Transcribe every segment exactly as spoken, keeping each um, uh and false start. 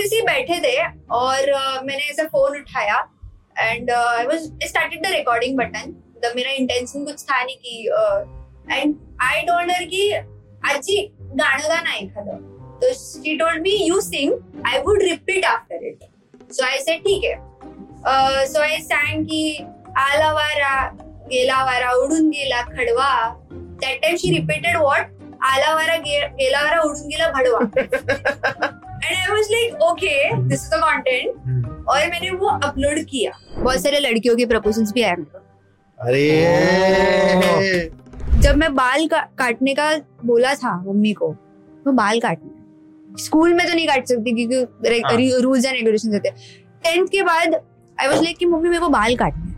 सब इसी बैठे थे और uh, मैंने ऐसा फोन उठाया and I was started the recording button. The मेरा इंटेंशन कुछ था नहीं की एंड आई टोल्ड हर की आजी गाणं गाणं एखादं. तो she told me you sing I would repeat after it. So I said ठीक है. सो आई सैंग की आला वारा गेला वारा उडून गेला खडवा. That time she repeated what आला वारा गेला वारा उडून गेला भडवा. And I was like okay this is the content. और मैंने वो अपलोड किया. बहुत सारे लड़कियों के प्रपोजल्स भी आए. अरे जब मैं बाल का, काटने का बोला था मम्मी को, तो बाल काटना स्कूल में तो नहीं काट सकती क्योंकि रूल्स एंड रेगुलेशंस होते हैं. टेंथ के बाद आई वाज लाइक कि मम्मी मेरे को बाल काटना है.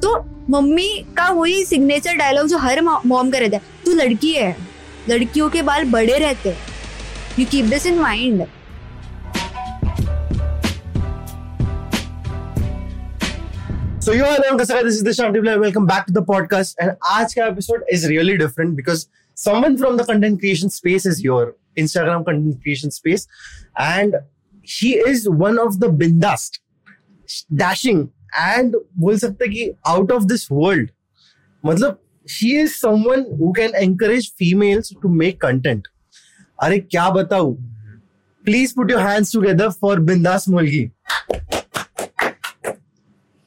तो मम्मी का वही सिग्नेचर डायलॉग जो हर मॉम का रहता है, तू लड़की है, लड़कियों के बाल बड़े रहते हैं, you keep this in mind. So you are around Kasaka, this is the Shanti Blair, welcome back to the podcast. And aaj ka episode is really different because someone from the content creation space is your Instagram content creation space. And she is one of the bindaas, dashing and bol sakte ki out of this world. Matlab she is someone who can encourage females to make content. Arey kya batau. Please put your hands together for Bindhaas Mulgi.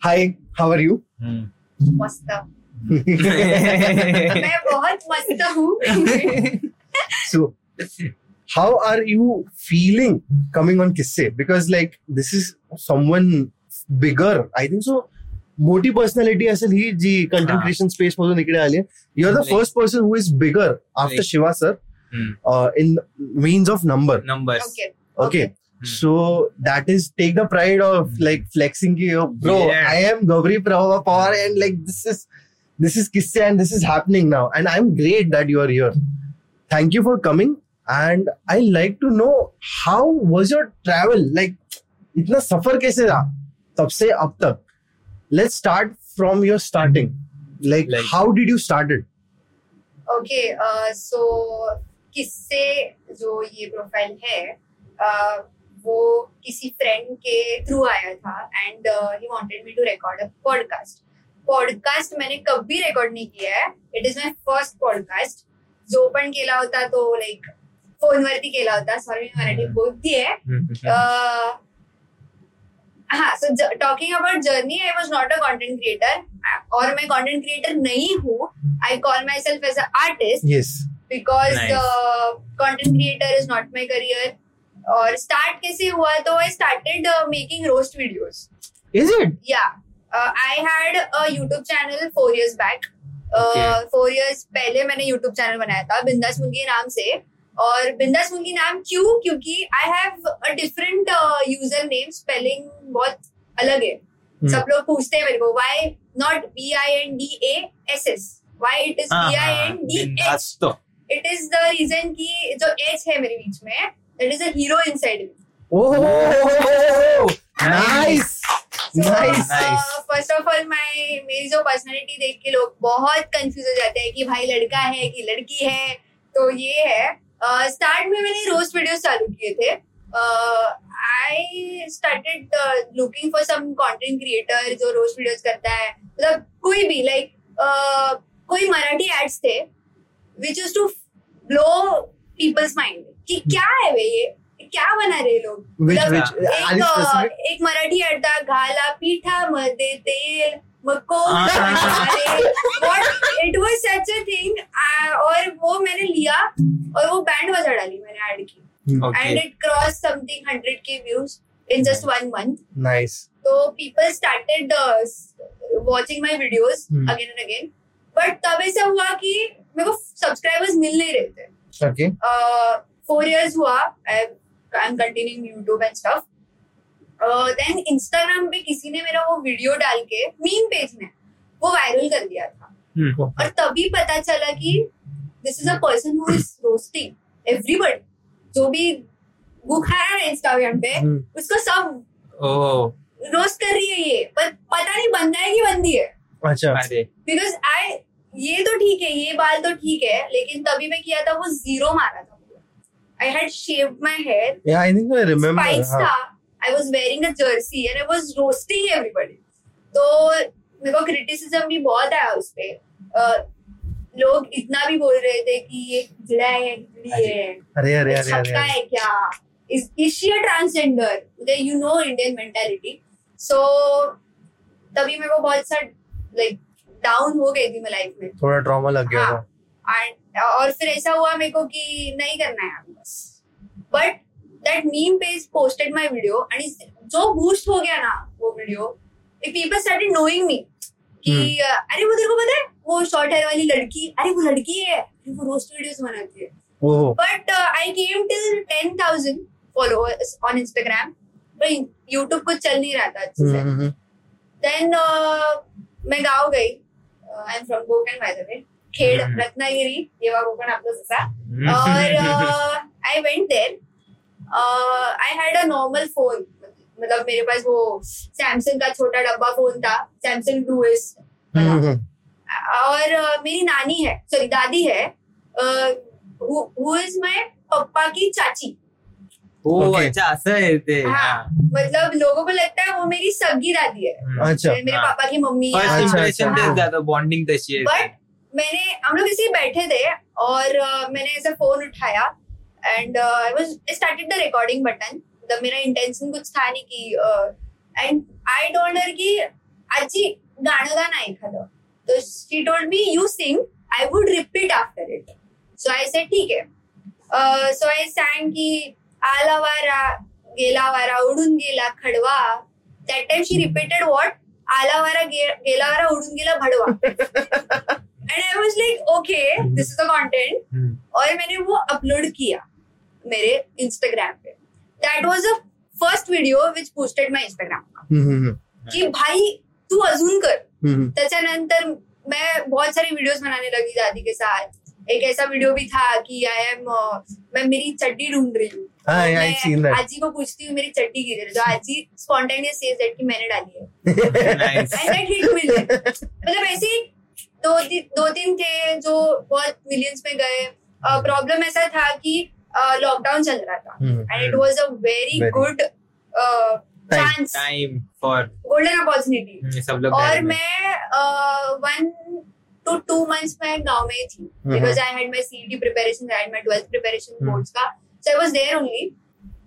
Hi, how are you? मस्त. मैं बहुत मस्त हूँ. So, how are you feeling coming on Kissey? Because like this is someone bigger. I think so. Moti personality असल ही जी content creation space में तो निकले आले. You are the first person who is bigger after Shiva sir uh, in means of number. Numbers. Okay. Okay. okay. So that is take the pride of like flexing ki oh, bro yeah. I am Gauri Pawar and like this is this is Kissey and this is happening now and I'm great that you are here. Thank you for coming and I like to know how was your travel, like itna safar kaise raha tab se ab tak. Let's start from your starting, like, like how did you start it? Okay, uh, so Kissey जो ये profile है uh, वो किसी friend के through आया था and he wanted me to record a podcast. Podcast मैंने कभी रिकॉर्ड नहीं किया है. It is my first podcast. जो पण केला होता तो लाइक फोनवरती केला होता. सॉरी मी मराठी बोलतीये. हा so talking about journey, I was not a content creator और मैं कॉन्टेंट क्रिएटर नहीं हूँ. I call my self as a artist because content creator is not my career. और स्टार्ट कैसे हुआ तो I started making roast videos. Is it? या I had a YouTube channel four years back. Four years पहले मैंने YouTube channel बनाया था बिंदास मुंगी नाम से. और बिंदास मुंगी नाम क्यों? क्योंकि I have a different user name. Spelling बहुत अलग है. सब लोग पूछते हैं मेरे को why not B I N D A S S, why it is B I N D S. It is the reason की जो एच है मेरे बीच में, that is a hero inside me. Oh, nice, so, nice. Uh, first of all, my मेरी जो personality देख के लोग बहुत confused हो जाते हैं कि भाई लड़का है कि लड़की है. तो ये है. uh, start में मैंने roast videos चालू किए थे. uh, I started uh, looking for some content creator जो roast videos करता है. मतलब कोई भी like uh, कोई मराठी ads थे which used to blow people's mind. कि क्या है वे, ये क्या बना रहे लोग. which, which, एक, एक मराठी ऐड था घाला पीठा मध्ये तेल मको. It was such a thing. और वो मैंने लिया और वो बैंड बजा डाली मैंने ऐड की and it cross something hundred K views in just one month. Nice. तो people started watching my videos again and again. But तब ऐसा हुआ कि मेरे को सब्सक्राइबर्स मिल नहीं रहे थे. Okay. Uh, four years हुआ. I, I'm continuing YouTube and stuff. Uh, then Instagram पे किसी ने मेरा वो वीडियो डाल के मीम पेज में वो वायरल कर दिया था. hmm. और तभी पता चला कि this is a person who is roasting everybody. जो भी बुखारा है Instagram पे hmm. उसको सब oh. रोस्ट कर रही है ये. पर पता नहीं बंदा है कि बंदी है. अच्छा. Because I ये तो ठीक है, ये बाल तो ठीक है, लेकिन तभी मैं किया था वो जीरो मारा था. I had shaved my hair. Yeah, I think I remember. Spike star. I was wearing a jersey and I was roasting everybody. तो मेरे को criticism भी बहुत आया उस पे. लोग इतना भी बोल रहे थे कि ये गिला है, गिली है. अरे अरे अरे अरे. छक्का है क्या? Is is she a transgender? You know Indian mentality. So तभी मेरे को बहुत सा like डाउन हो गई थी मैं लाइफ में. थोड़ा ट्रॉमा लग गया था. और फिर ऐसा हुआ मेरे को कि नहीं करना है बस. But that meme page posted my video and जो बूस्ट हो गया ना वो video, people started knowing me कि अरे वो तेरे को पता है वो शॉर्ट हेयर वाली लड़की, अरे वो लड़की है, अरे वो रोस्ट वीडियोस बनाती है. But I came till ten thousand followers on Instagram. YouTube कुछ चल नहीं रहा था अच्छे से. देन मैं गाँव गई. I am from Gokan by the way. Khed Ratnagiri येवा गोकण आपको जसा. और I went there. I had a normal phone, मतलब मेरे पास वो सैमसंग का छोटा डब्बा फोन था, सैमसंग टू एस. और मेरी नानी है, सॉरी दादी है, हु इज माय पप्पा की चाची. मतलब लोगों को लगता है वो मेरी सगी दादी है, मेरे पापा की मम्मी है. बट मैंने हम लोग इसी बैठे थे और uh, मैंने ऐसा फोन उठाया and I was started the recording button. मतलब मेरा इंटेंशन कुछ था नहीं की एंड आई टोल्ड हर की आजी गाणं गाणं एखादं. तो she told me you sing, I would repeat after it. So I said ठीक है. सो आई सैंग की आला वारा गेला वारा उडून गेला खडवा. That time she repeated what आला वारा गेला वारा उडून गेला भडवा. And I was like, okay, this is the content. Hmm. और मैंने वो अपलोड किया मेरे इंस्टाग्राम पे. That was the first video which boosted my Instagram. Hmm. कि भाई तू अजून कर. Hmm. त्याच्यानंतर मैं बहुत सारी वीडियोस बनाने लगी दादी के साथ. एक ऐसा वीडियो भी था कि आई एम मैं मेरी चड्डी ढूंढ रही हूँ. मैं आजी को पूछती हूँ मेरी चड्डी गिर रही, तो आजी स्पॉन्टेनियस सेज दैट कि मैंने डाली है. मतलब ऐसी दो तीन दो तीन थे जो बहुत मिलियंस में गए. प्रॉब्लम uh, ऐसा था कि लॉकडाउन uh, चल रहा था and it was a very good chance time for golden opportunity. और मैं वन टू टू मंथ्स में गांव में थी because I had my CET preparation, I had my twelfth preparation boards का. So I was there only.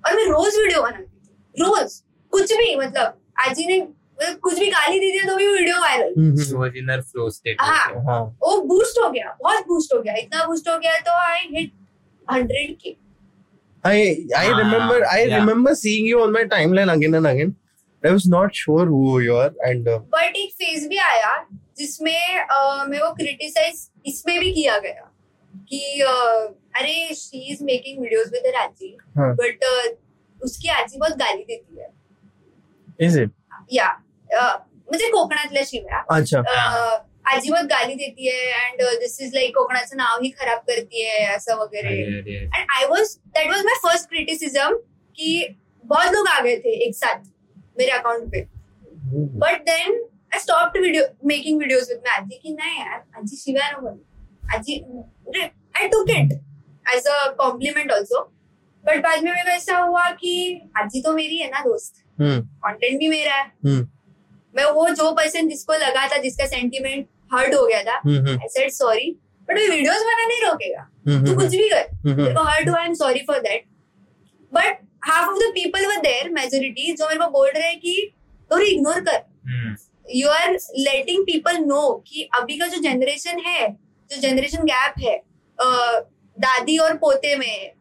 और मैं रोज video बनाती थी, रोज कुछ भी. मतलब आजी ने कुछ भी गाली दे दिया तो भी वीडियो वायरल. हाँ, वो बूस्ट हो गया, बहुत बूस्ट हो गया. इतना बूस्ट हो गया तो I hit hundred K. I I remember I remember seeing you on my timeline again and again. I was not sure who you are and. But एक phase भी आया जिसमें मेरे को criticize इसमें भी किया गया कि अरे she is making videos with her आजी, but उसकी आजी बहुत गाली देती है. Is it? या म्हणजे कोकणातल्या शिव्या, आजी बहुत गाली देती है एंड दिस इज लाइक कोकणाचं नाव ही खराब करती है असं वगैरे. And I was that was my first criticism की बहुत लोग आ गए थे एक साथ मेरे अकाउंट पे. But then I stopped video making videos with my आजी की नाही यार आजी शिव्या न बोल आजी. I took it as a compliment also. But बाद में मेरे ऐसा हुआ कि आजी तो मेरी है ना दोस्त, कंटेंट भी मेरा है. मैं वो जो पर्सन जिसको लगा था जिसका सेंटिमेंट हर्ट हो गया था, आई सेड सॉरी बट मैं वीडियोस बनाना नहीं रोकेगा, तू कुछ भी कर, तेरे को हर्ट हुआ I am sorry for that. But half of the people were there majority जो मेरे को बोल रहे हैं कि गौरी इग्नोर कर, you are letting people know कि अभी का जो जनरेशन है, जो जनरेशन गैप है दादी और पोते में,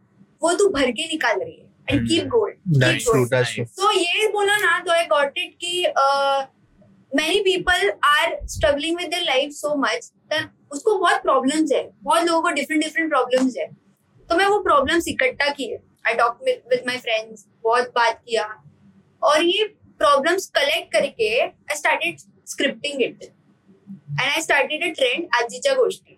वो तू भर के निकाल रही है. And keep going. That's true. That's true. So ये बोला ना तो I got it कि many people are struggling with their life so much that उसको बहुत problems है, बहुत लोगों को different different problems है. तो मैं वो problems इकट्ठा किए. I talked with my friends, बहुत बात किया और ये problems collect करके I started scripting it and I started a trend आजीचा गोष्टी.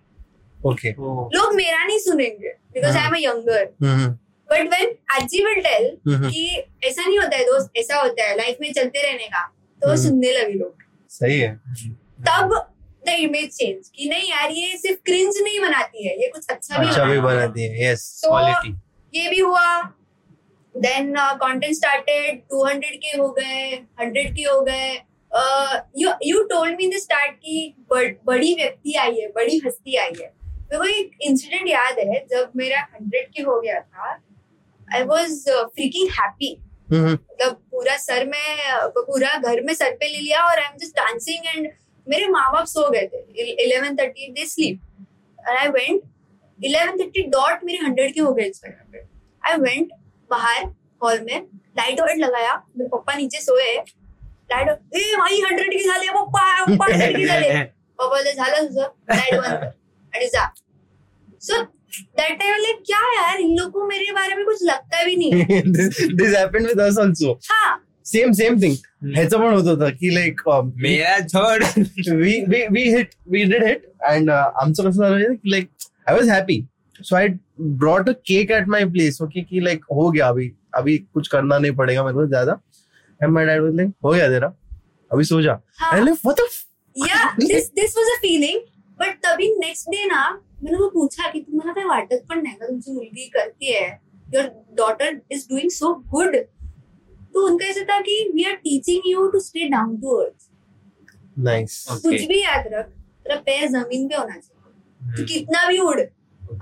Okay. लोग मेरा नहीं सुनेंगे because I am a younger. But when आजी विल टेल कि ऐसा नहीं होता है दोस्त, ऐसा होता है लाइफ में चलते रहने का, तो सुनने लगे लोग. सही है. तब द इमेज चेंज कि नहीं यार ये सिर्फ क्रिंज नहीं बनाती है, ये कुछ अच्छा भी बनाती है. Yes, quality. ये भी हुआ. Then content started, two hundred के हो गए, हंड्रेड के हो गए. You you told me in the start की बड़ी व्यक्ति आई है, बड़ी हस्ती आई है. मेरे को एक इंसिडेंट याद है, जब मेरा हंड्रेड के हो गया था, आई वॉज फ्रीकिंग हैप्पी. मतलब पूरा सर में, पूरा घर में सर पे ले लिया और I am just dancing. And मेरे माँ बाप सो गए थे, eleven thirty they sleep. And I went eleven thirty dot मेरे हंड्रेड के हो गए इंस्टाग्राम पे. आई वेंट बाहर हॉल में, लाइट वाइट लगाया, मेरे पापा नीचे सोए. लाइट ए भाई हंड्रेड के झाले, पप्पा पप्पा हंड्रेड के झाले. पापा ने झाला सुझा, लाइट बंद कर अरे जा. सो दैट टाइम लाइक क्या यार, इन लोगों को मेरे बारे में कुछ लगता भी नहीं. This happened with us also. हां सेम सेम थिंग. ऐसा पण होत होता की लाइक मेरा third we we we hit we did hit and आमचं कसं झालं की like I was happy. So I brought a cake at my place. Okay, कि like हो गया, अभी अभी कुछ करना नहीं पड़ेगा मेरे को ज्यादा. And my dad was like, हो गया तेरा, अभी सो जा. And like what the f- yeah, this this was a feeling. But तभी next day ना मैंने वो पूछा कि तुम्हाला काय वाटत पण नाही का, तुमची मुलगी करती है, your daughter is doing so good. तो उनका ऐसा था कि we are teaching you to stay down to earth. Nice. कुछ भी याद रख, तेरा पैर जमीन पे होना चाहिए. तू कितना भी उड़,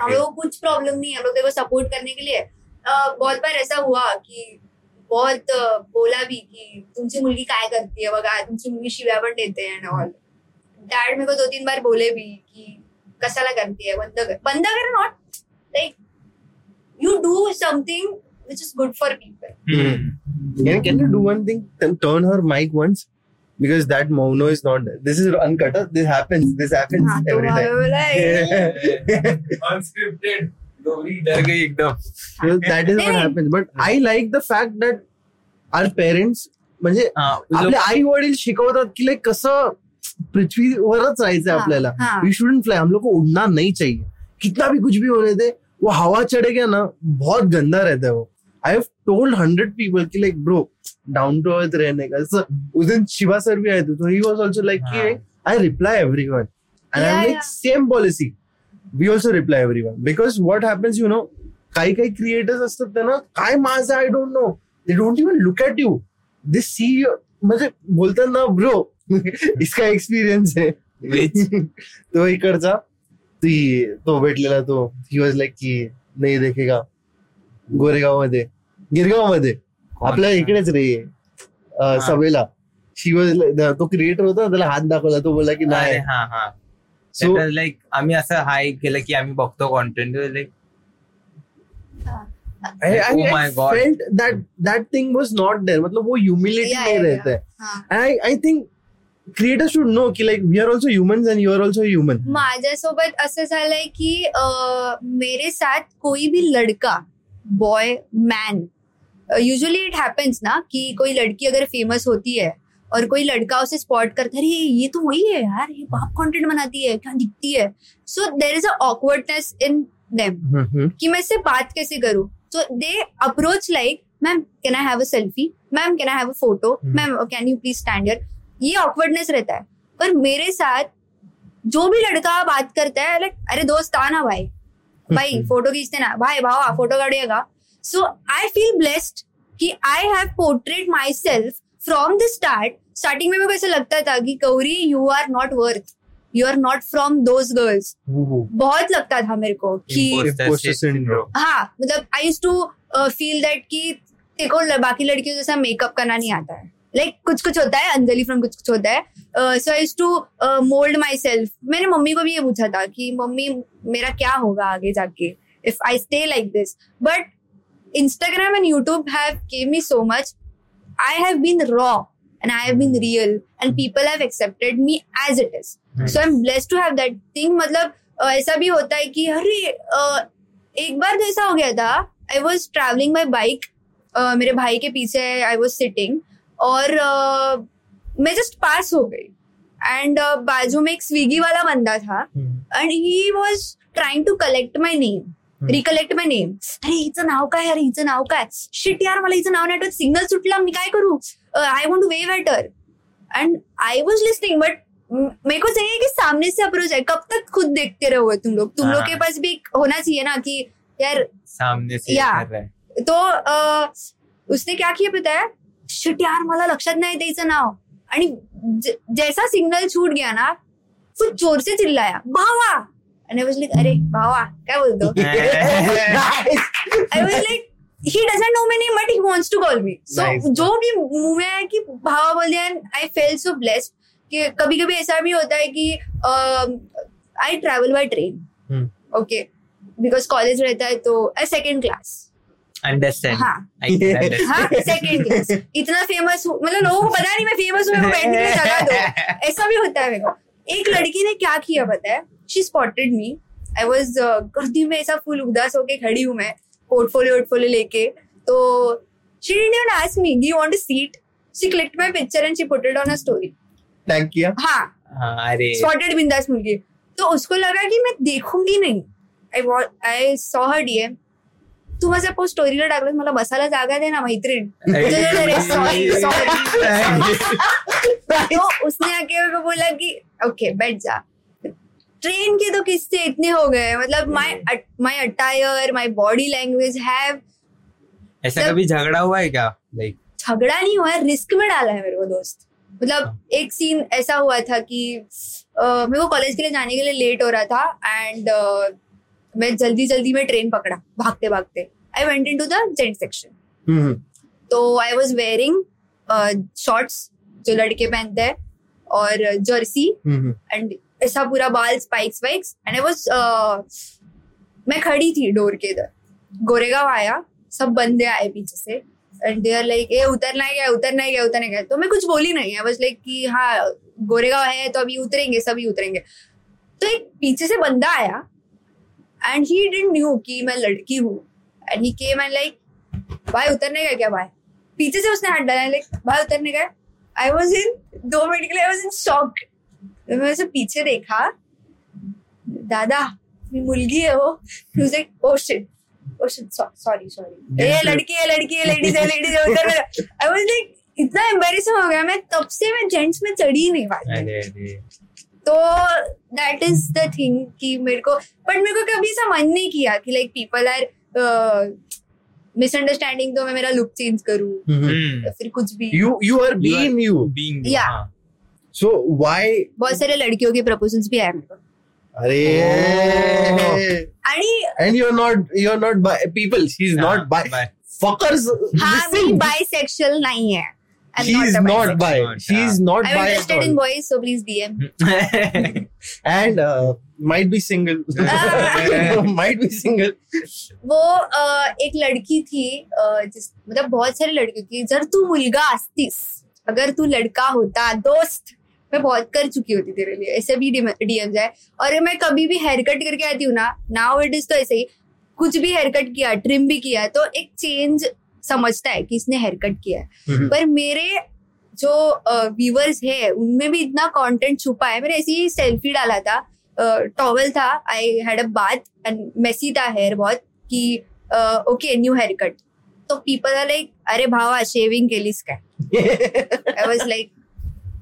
हम लोग कुछ प्रॉब्लम नहीं है, हम लोग तेरे को सपोर्ट करने के लिए. बहुत बार ऐसा हुआ कि बहुत बोला भी कि तुमची मुलगी काय करती है बघा, तुमची मुलगी शिव्या पण देते है. डैड मेरे को दो तीन बार बोले भी कि कशाला करती है, बंद कर बंद कर. Not like you do something which is good for people. Can you do one thing, turn her mic once, because that mono is not there. This is uncut. This happens. This happens हाँ, every time. Unscripted. Gauri डर गई एकदम. So that is what happens. But I like the fact that our parents म्हणजे आपले आई वडील शिकवतात की like कसं पृथ्वीवरच राहायचं आपल्याला. We shouldn't fly. हम लोग को उड़ना नहीं चाहिए. कितना भी कुछ भी होने दे, वो हवा चढ़ेगा ना, बहुत गंदा रहता है वो. I have told hundred people कि like bro, down to earth रहने का. So, उस दिन शिवा सर भी आए थे, तो he was also like कि I reply everyone and yeah, I'm like yeah. same policy. We also reply everyone because what happens you know, काही काही creators असतात ना, काय माझा I don't know. They don't even look at you. They see you. म्हणजे बोलतात ना bro, इसका experience है. तो इकडचा तो भेटलेला तो he was like कि नहीं देखेगा गोरेगाव मध्ये गिरगाव मध्ये आपल्या इकडेच रे सभेला शिवाय तो क्रिएटर होता, त्याला हात दाखवला, तो बोलला की नाही. हा हा सो लाईक आम्ही असं हाय केलं की आम्ही बघतो content like oh my God felt that that thing was not there. मतलब वो ह्यूमिलिटी नाही रहता है. I I think creator should know की like we are also humans and you are also human. माझ्यासोबत असं झालंय की मेरे साथ कोई भी लड़का, boy, man, usually it happens ना कि कोई लड़की अगर फेमस होती है और कोई लड़का उसे स्पॉट करता है, ये तो वही है यार, ये बाप कंटेंट बनाती है, क्या दिखती है. So there is a awkwardness in them कि मैं इससे बात कैसे करूं. So they approach like ma'am can I have a selfie, ma'am can I have a photo, ma'am can you please stand here. ये ऑकवर्डनेस रहता है. पर मेरे साथ जो भी लड़का बात करता है लाइक अरे दोस्त आ ना भाई, भाई फोटो खींचते ना भाई, भाव फोटो काढूया. So I feel blessed कि I have portrayed myself from the start. Starting में मेरे को ऐसा लगता था कि Gauri you are not worth, you are not from those girls. बहुत लगता था मेरे को कि हाँ, मतलब I used to uh, feel that कि देखो बाकी लड़कियों जैसा मेकअप करना नहीं आता है. Like कुछ कुछ होता है, अंजलि फ्रॉम कुछ कुछ होता है. uh, so I used to uh, mold myself. मैंने मम्मी को भी ये पूछा था कि मम्मी मेरा क्या होगा आगे जाके if I stay like this. But Instagram and YouTube have gave me so much. I have been raw and I have been real and people have accepted me as it is. Nice. So I'm blessed to have that thing. मतलब ऐसा भी होता है कि अरे एक बार तो ऐसा हो गया था, I was traveling by bike, मेरे भाई के पीछे I was sitting और मैं just pass हो गई and बाजू में एक स्विगी वाला बंदा था and he was trying to collect my name. Recollect my name. अरे हिचं नाव काय, अरे हिचं नाव काय, शिट यार मला हिचं नाव नाही आठवत, सिग्नल सुटला मी काय करू, I want to wave at her and I was listening. But मेरे को चाहिए कि सामने से अप्रोच है, कब तक खुद देखते रहोगे तुम लोग. तुम लोग के पास भी होना चाहिए ना कि यार सामने से कर रहा है. तो आ, उसने क्या किया पता है, शिट यार मला लक्षात नाही द्यायचं नाव. आणि जैसा सिग्नल छूट गया ना तो जोर से चिल्लाया भावा. And I was like, अरे भावा काय बोलतो. I was like, he doesn't know my name but he wants to call me. So जो भी मुंह में आया कि भावा बोल दिया. I felt so blessed. कि कभी कभी ऐसा भी होता है कि I travel by train, okay, because college रहता है तो सेकंड क्लास. Understand. हाँ, हाँ, second class. इतना फेमस मतलब लोगों को पता नहीं मैं फेमस हूँ, मेरे को बैंड में जगह दो, ऐसा भी होता है मेरे को. एक लड़की ने क्या किया पता है, she spotted me. I was गर्दी में ऐसा फुल उदास होके खड़ी हूँ मैं, पोर्टफोलियो पोर्टफोलियो लेके. तो she didn't even ask me do you want a seat, she clicked my picture and she put it on a story. Thank you. हाँ, अरे स्पॉटेड बिंदास मुलगी. तो उसको लगा कि मैं देखूंगी नहीं. आई आई सॉ हर डीएम, तू माझा पोस्ट स्टोरीला टाकलं, मला बसायला जागा दे ना मैत्रीण. तो उसने आके मेरे को बोला कि ओके बैठ जा. ट्रेन के तो किस्से इतने हो गए, मतलब my my attire, my body language have. ऐसा कभी झगड़ा हुआ है क्या? लाइक झगड़ा नहीं हुआ है, रिस्क में डाला है मेरे को दोस्त. मतलब एक सीन ऐसा हुआ था कि uh, मेरे को कॉलेज के लिए जाने के लिए लेट हो रहा था एंड uh, मैं जल्दी जल्दी में ट्रेन पकड़ा भागते भागते. I went into the gent section. तो आई वाज वेयरिंग शॉर्ट्स जो लड़के पहनते हैं और जर्सी एंड ऐसा पूरा बाल स्पाइक्स वाइक्स. एंड आई वाज मैं खड़ी थी डोर के इधर. गोरेगांव आया, सब बंदे आए पीछे से एंड दे आर लाइक ए उतरना है क्या उतरना है क्या उतरने क्या. तो मैं कुछ बोली नहीं. आई वाज लाइक कि हाँ गोरेगांव है तो अभी उतरेंगे सभी उतरेंगे. तो एक पीछे से बंदा आया and he didn't know कि मैं लड़की हूँ and he came and like भाई उतरने का क्या भाई. पीछे से उसने हाथ डाला like भाई उतरने का. I was in दो मिनट के लिए I was in shock. मैं उसे पीछे देखा, दादा मुलगी है वो. he was like oh shit oh shit sorry sorry ये लड़की है लड़की है ladies है ladies है उतर मेरा. I was like इतना embarrassing हो गया मैं, तब से मैं gents में चढ़ी नहीं भाई. तो दैट इज द थिंग कि मेरे को बट मेरे को कभी समझ नहीं किया कि लाइक पीपल आर मिसअंडरस्टैंडिंग तो मैं मेरा लुक चेंज करूं या फिर कुछ भी. You you are being you being या सो व्हाई. बहुत सारे लड़कियों के प्रपोजल्स भी आए मेरे को. अरे and you are not you are not bi people. She is not bi fuckers. हां मैं बायसेक्सुअल नहीं है. I'm she not is not bi. She is not bi. I'm interested in boys, so please D M. And uh, might be single. Might be single. वो एक लड़की थी, मतलब बहुत सारी लड़की थी. जर तू मुलगा असतीस, अगर तू लड़का होता दोस्त, मैं बहुत कर चुकी होती तेरे लिए. ऐसे भी D Ms आए. और मैं कभी भी हेयर कट करके आती हूँ ना, नाउ इट इज तो ऐसे ही कुछ भी हेयर कट किया, ट्रिम भी किया, तो एक चेंज समझता है कि इसने हेयर कट किया है. पर मेरे जो व्यूअर्स है उनमें भी इतना कंटेंट छुपा है. मैंने ऐसी सेल्फी डाला था, टॉवल था, I had a bath and messy था हेयर बहुत कि ओके न्यू हेयर कट. तो पीपल आर लाइक अरे भावा शेविंग केलीस काय. I was like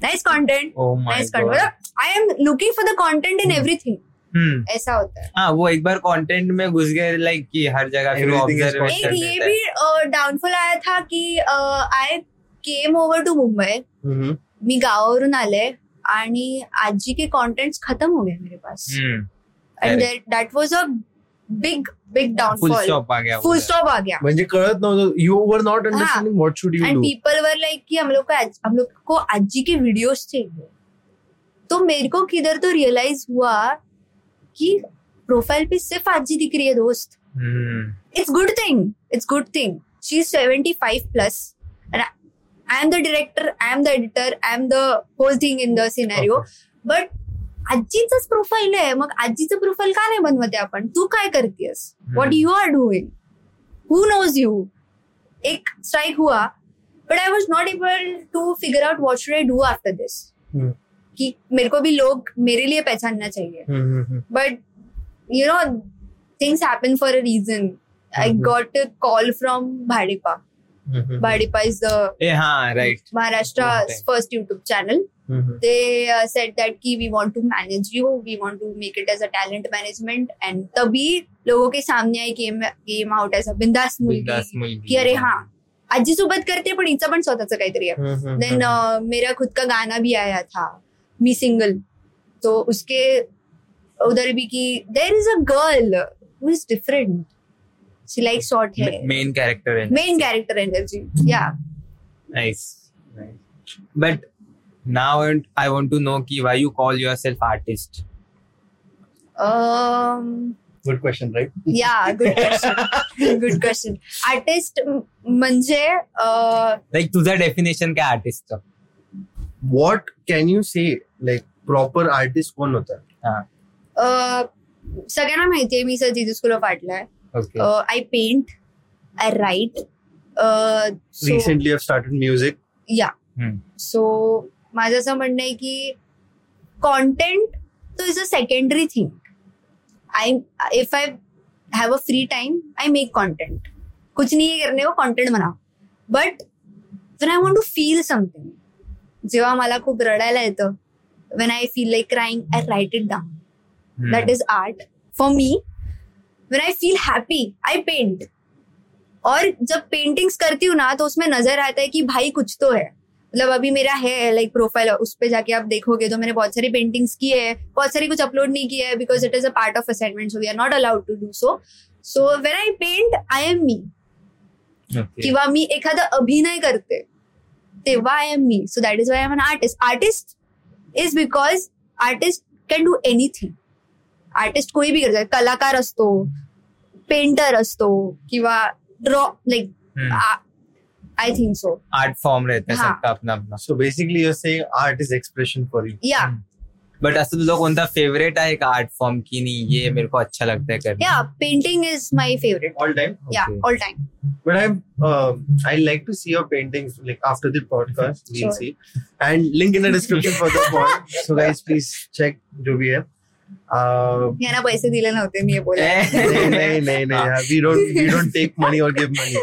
nice content nice content. I am looking for the content in everything. Hmm. ऐसा होता है. हाँ, वो एक बार कंटेंट में घुस गए लाइक कि हर जगह फिर एक ये भी डाउनफॉल आया था कि I came over to Mumbai. मी गावावरून आले आणि आजी के कंटेंट्स खत्म हो गए मेरे पास. And that was a big big downfall. Full stop आ गया. फुल स्टॉप आ गया म्हणजे कळत नव्हतं. You were not understanding what should you do and people were like कि हम लोग को हम लोग को आजी के वीडियोस चाहिए. तो मेरे को किधर तो रियलाइज हुआ कि प्रोफाइल पे सिर्फ आजी दिख रही है दोस्त. It's good thing it's good thing. She is seventy five plus and I am the director, I am the editor, I am the whole thing in the scenario. But आजीचंच प्रोफाईल आहे, मग आजीचं प्रोफाईल का नाही बनवते आपण. तू काय करतेस, what you are doing, who knows you. एक स्ट्राइक हुआ but I was not able to figure out what should I do after this. कि मेरे को भी लोग मेरे लिए पहचानना चाहिए. But you know things happen for a reason. I got a call from Bhadipa Bhaadipa is the yeah, right. Maharashtra's first YouTube channel. Mm-hmm. They uh, said that ki we want to manage you, we want to make it as a talent management, and तभी लोगों के सामने I came came out as a Bindhaas Mulgi कि अरे हाँ आजी सोबत करते पण हिचा पण स्वतःचं काहीतरी आहे. Then uh, मेरा खुद का गाना भी आया था मी सिंगल, तो उसके उधर भी कि there is a girl who is different. She likes short hair. Main character energy. Main character energy. Yeah. Nice. Nice. But now I want to know ki why you call yourself artist. Um. Good question, right? Yeah, good question. Good question. Artist manje. Uh, like तुझा definition क्या artist का? What can you say? Like proper artist कौन होता है? हाँ. Uh, सगळ्यांना माहिती आहे मी sir J D School of Art ला आहे. Okay. Uh, I paint, I write. Uh, so, Recently, I've started music. Yeah. Hmm. So, माझं असं म्हणणं आहे की content तो is a secondary thing. I if I have a free time, I make content. कुछ नहीं करने को content बनाओ. But when I want to feel something, जेव्हा मला खूप रडायला येतं, when I feel like crying, I write it down. Hmm. That is art for me. When I feel happy, I paint. और जब पेंटिंग्स करती हूँ ना तो उसमें नजर आता है कि भाई कुछ तो है. मतलब अभी मेरा है लाइक प्रोफाइल, उस पे जाके आप देखोगे तो मैंने बहुत सारी पेंटिंग्स की है, बहुत सारी कुछ अपलोड नहीं किया है because it is a part of assignment, so we are not allowed to do so. So when I paint I am me, किंवा मी एखादा अभिनय करते तेव्हा I am me. So that is why I am an artist. Artist is because artist can do anything. Artist कोई भी कर सकता, कलाकार असतो, पेंटर असतो, किंवा draw, like I think so art form रहता है सबका अपना अपना. So basically you are saying art is expression for you. या बट असं तुझा कोणता फेवरेट आहे का आर्ट फॉर्म की नहीं ये मेरे को अच्छा लगता है करना? या painting is my favourite all time. या all time. But I I like to see your paintings like after the podcast we will see and link in the description for the pod. So guys please check जो भी है. Uh, पैसे दिले नव्हते मी बोला. नहीं नहीं नहीं we don't we don't take money और give money.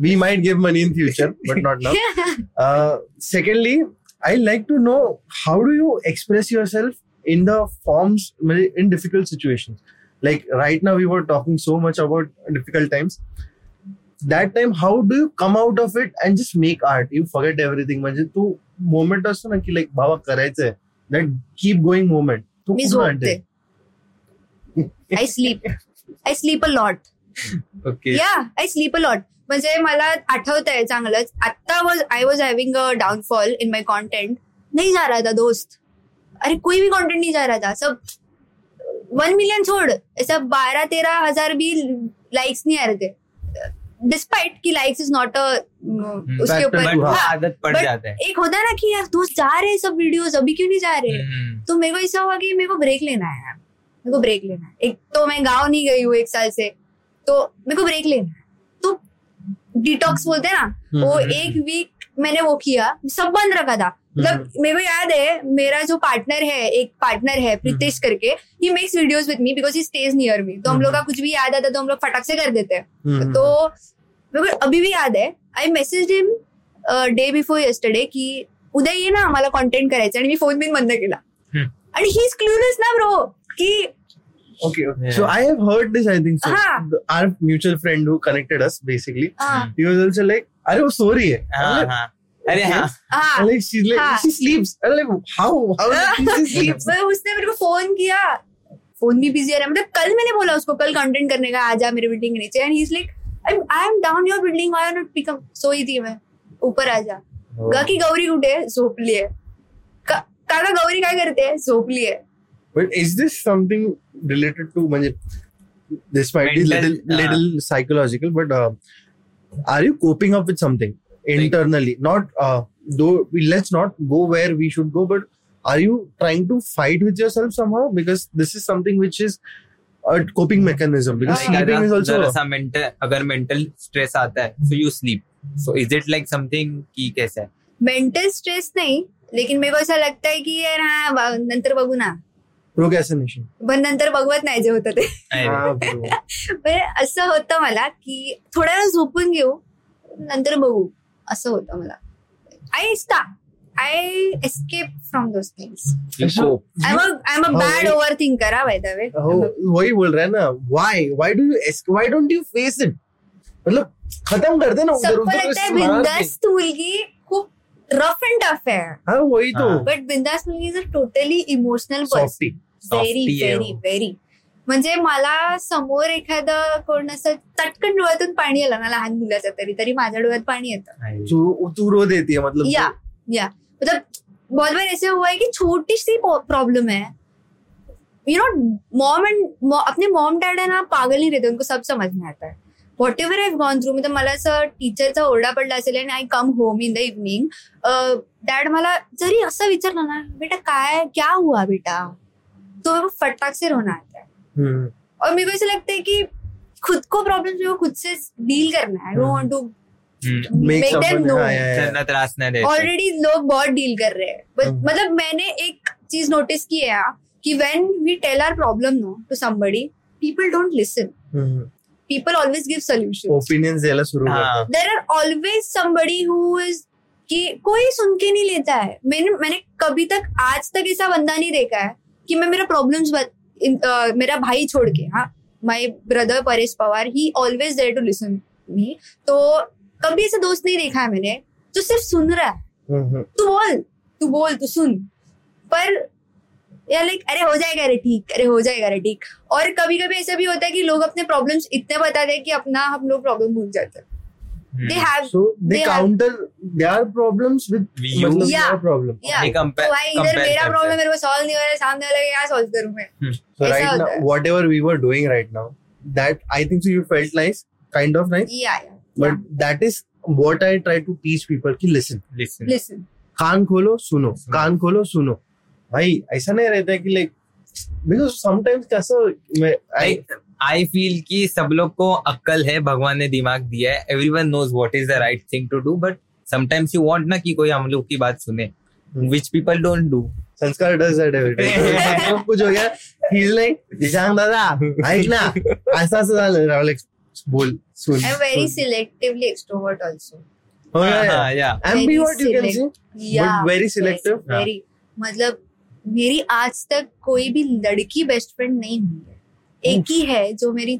We might give money in future but not now. Secondly I like to know how do you express yourself in the forms in difficult situations. Like right now we were talking so much about difficult times. That time how do you come out of it and just make art. You forget everything. म्हणजे तू moment असतो ना की like बाबा करायचंय, that keep going moment. मी झोपते. I sleep. I sleep a lot. Okay. Yeah, I sleep a lot. म्हणजे मला आठवत आहे चांगलंच. आता was I was having a downfall in my content. नाही जा रहा था दोस्त, अरे कोई भी कॉन्टेंट नहीं जा रहा था. सब वन मिलियन छोड़, ऐसा बारह तेरह हजार भी लाइक्स नहीं आ रहे थे. Despite की लाइक्स इज नॉट अ उसके ऊपर आदत पड़ जाते हैं. एक होता है ना कि यार दोस्त जा रहे सब वीडियोज, अभी क्यों नहीं जा रहे? तो मेरे को ऐसा हुआ कि मेरे को ब्रेक लेना है, मेरे को ब्रेक लेना है. एक तो मैं गाँव नहीं गई हूँ एक साल से, तो मेरे को ब्रेक लेना है. तो डिटॉक्स बोलते हैं ना, वो एक वीक मैंने वो किया, सब बंद रखा था. मतलब मेरे को याद है मेरा जो पार्टनर है, एक पार्टनर है प्रीतेश करके, he makes videos with me because he stays near me. तो हम लोग का कुछ भी याद आता तो हम लोग फटाक से कर देते हैं. तो मेरे को अभी भी याद है I message him day before yesterday की उद्या ये ना आम्हाला कॉन्टेंट करायचं, आणि मी फोन बिन बंद केला. आणि ही इज क्लूलेस ना ब्रो की Okay, okay. Yeah. So I have heard this, I think so. Uh-huh. The, our mutual friend who connected us, basically, uh-huh. he was also like, "Arey, oh, sorry." Uh-huh. Like, Arey, okay. uh-huh. like she's like uh-huh. she sleeps. I'm like, how? How does she sleep? But उसने मेरे को phone किया. Phone भी busy है. मतलब कल मैंने बोला उसको कल content करने का, आजा मेरे building के नीचे. And he's like, I'm I'm down your building. Why not pick up? सोई थी मैं. ऊपर आजा. काकी गौरी उठे, झोप लिए. काका गौरी क्या करते हैं? झोप लिए. But is this something related to, manje, this might be little, uh, little psychological, but uh, are you coping up with something internally? Like, not, uh, though, we, let's not go where we should go, but are you trying to fight with yourself somehow? Because this is something which is a coping mechanism. Because like sleeping is also... If mental, mental stress aata hai, so you sleep. So is it like something ki kaisa hai? Mental stress nahi, lekin meko aisa lagta hai ki yaar, haan, nantar bagu na. Procrastination पण नंतर बघवत नाही जे होतं ते. असं होतं मला की थोडा वेळ झोपून घेऊ, नंतर बघू असं होतं मला. I stop I escape from those things. So, I'm a I'm a bad oh, overthinker, by the way. Oh, वही बोल रहा है ना. Why? Why do you? Why don't you face it? मतलब खत्म कर दे ना उधर उधर. सबको लगता है बिंदास मुलगी खूब rough and tough है. हाँ वही तो. But बिंदास मुलगी is a totally emotional person. Softy. Very very very. म्हणजे मला समोर एखादं कोण असं तटकन डोळ्यातून पाणी आलं ना लहान मुलाच्या तरी तरी माझ्या डोळ्यात पाणी येतं. तू तू रो देती है मतलब. Yeah. Yeah. मतलब बहुत बार ऐसे हुआ है कि छोटी सी प्रॉब्लम है, यू नो, मॉम एंड अपने मॉम डैड है ना पागल नहीं रहते, उनको सब समझ में आता है. Whatever I gone through, मतलब मला असं टीचरचा ओरडा पडला असेल आणि I come home in the evening, dad मला जरी असं विचारलं ना, बेटा काय क्या हुआ बेटा, तो फटाक से रोना आता है. hmm. और मेरे को ऐसा लगता है कि खुद को प्रॉब्लम जो खुद से डील करना है. I don't want to already लोग बहुत डील कर रहे हैं. मतलब मैंने एक चीज नोटिस की है कि when we tell our problem no to somebody, people don't listen. People always give solution, opinions देना शुरू करते हैं. There are always somebody who is कि कोई सुन के नहीं लेता है. मैंने मैंने कभी तक आज तक ऐसा बंदा नहीं देखा है कि मैं मेरा प्रॉब्लम्स uh, मेरा भाई छोड़ के, हाँ, my brother Paresh Pawar, he always there to listen me. तो कभी ऐसा दोस्त नहीं देखा है मैंने जो सिर्फ सुन रहा है. mm-hmm. तू बोल तू बोल तू सुन, पर यार लाइक अरे हो जाएगा रे ठीक, अरे हो जाएगा रे ठीक. और कभी कभी ऐसा भी होता है कि लोग अपने प्रॉब्लम्स इतने बताते हैं कि अपना हम लोग प्रॉब्लम भूल जाते हैं. they have so they, they counter have, their problems with you, मतलब yeah, your problem. yeah. they compare. So I इधर मेरा प्रॉब्लम मेरे को सॉल्व नहीं हो रहा है, सामने वाले क्या सॉल्व करूं मैं. so right now whatever we were doing right now, that I think so you felt nice, kind of nice. yeah yeah But yeah. that is what I try to teach people, कि listen. Listen. Listen. कान खोलो सुनो, कान खोलो सुनो. भाई ऐसा नहीं रहता है कि like, because sometimes कैसा मैं I I feel कि सब लोग को अक्कल है, भगवान ने दिमाग दिया है, everyone knows what is the right thing to do, but sometimes you want ना कि कोई हम लोग की बात सुने, which people don't do. संस्कार does that every time. कुछ हो गया, he's like निशांग दादा, ऐक ना, ऐसा ऐसा डाल बोल. Soon. I'm very Soon. selectively extrovert also. Oh yeah, yeah. yeah. Ambivert you can say. Yeah. But very selective. Yes, yeah. Very. मतलब मेरी आज तक कोई भी लड़की बेस्ट फ्रेंड नहीं हुई है. एक ही है जो मेरी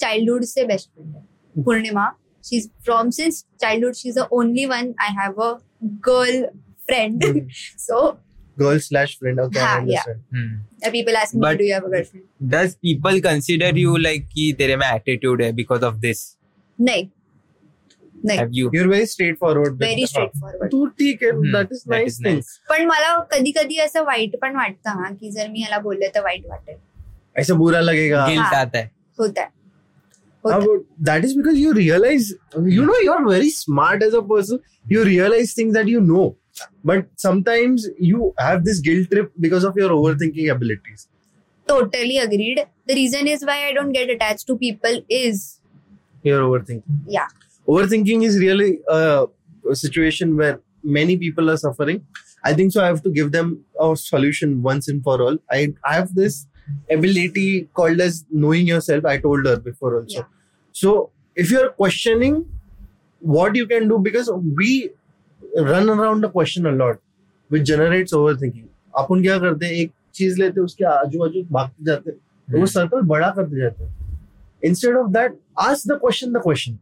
चाइल्डहुड से बेस्ट फ्रेंड है, पूर्णिमा. She is from since childhood. She is the only one I have a girl friend. Mm. so. Girl slash friend. Okay, हाँ, I understand. Yeah. Hmm. People ask me, but do you have a girlfriend? Does people consider you like कि तेरे में attitude है because of this? नहीं, नहीं. Have you? You're very straightforward. Very straightforward. तू ठीक है, that is nice thing. पण मला कधी कधी असं वाईट पण वाटतं हा की जर मी याला बोलले तर वाईट वाटेल. ऐसा बुरा लगेगा. Guilt आता है. होता है. That is because you realize, you know, you are very smart as a person. You realize things that you know, but sometimes you have this guilt trip because of your overthinking abilities. Totally agreed. The reason is why I don't get attached to people is you're overthinking. Yeah. Overthinking is really a, a situation where many people are suffering. I think so. I have to give them a solution once and for all. I, I have this ability called as knowing yourself. I told her before also. Yeah. So if you're questioning what you can do, because we run around the question a lot, which generates overthinking. अपन क्या करते हैं, एक चीज लेते हैं, उसके आजू बाजू भागते जाते हैं, तो वो सर्कल बड़ा करते जाते हैं. Instead of that, ask the question the question.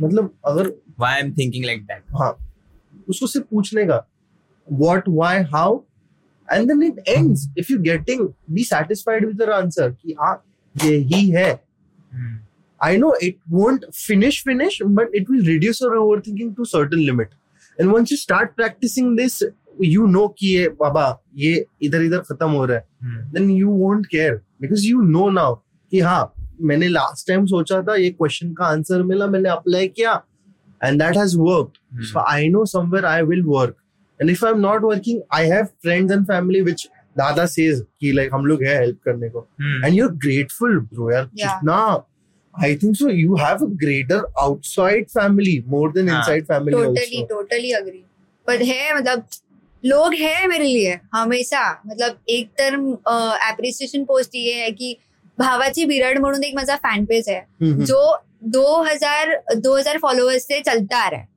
मतलब अगर why I'm thinking like that. हाँ, उसको सिर्फ पूछने का what, why, how, and then it ends. If you're getting, be satisfied with your answer कि हाँ यही है. I know it won't finish finish, but it will reduce your overthinking to certain limit. And once you start practicing this, you know कि ये बाबा ये इधर इधर खत्म हो रहा है. Then you won't care because you know now कि हाँ मैंने लास्ट टाइम सोचा था ये क्वेश्चन का आंसर मिला, मैंने अप्लाई किया, and that has worked. So I know somewhere I will work, and if I am not working I have friends and family which दादा सेज कि लाइक हम लोग है हेल्प करने को, and you are grateful bro यार कितना. I think so you have a greater outside family more than inside family. Totally totally agree. पर है मतलब लोग है मेरे लिए हमेशा, मतलब एक तर एप्रिसिएशन पोस्ट ये है कि भावाची बिरड म्हणून एक माझा फॅन पेज आहे जो two thousand फॉलोअर्स से चलता आ रहा है.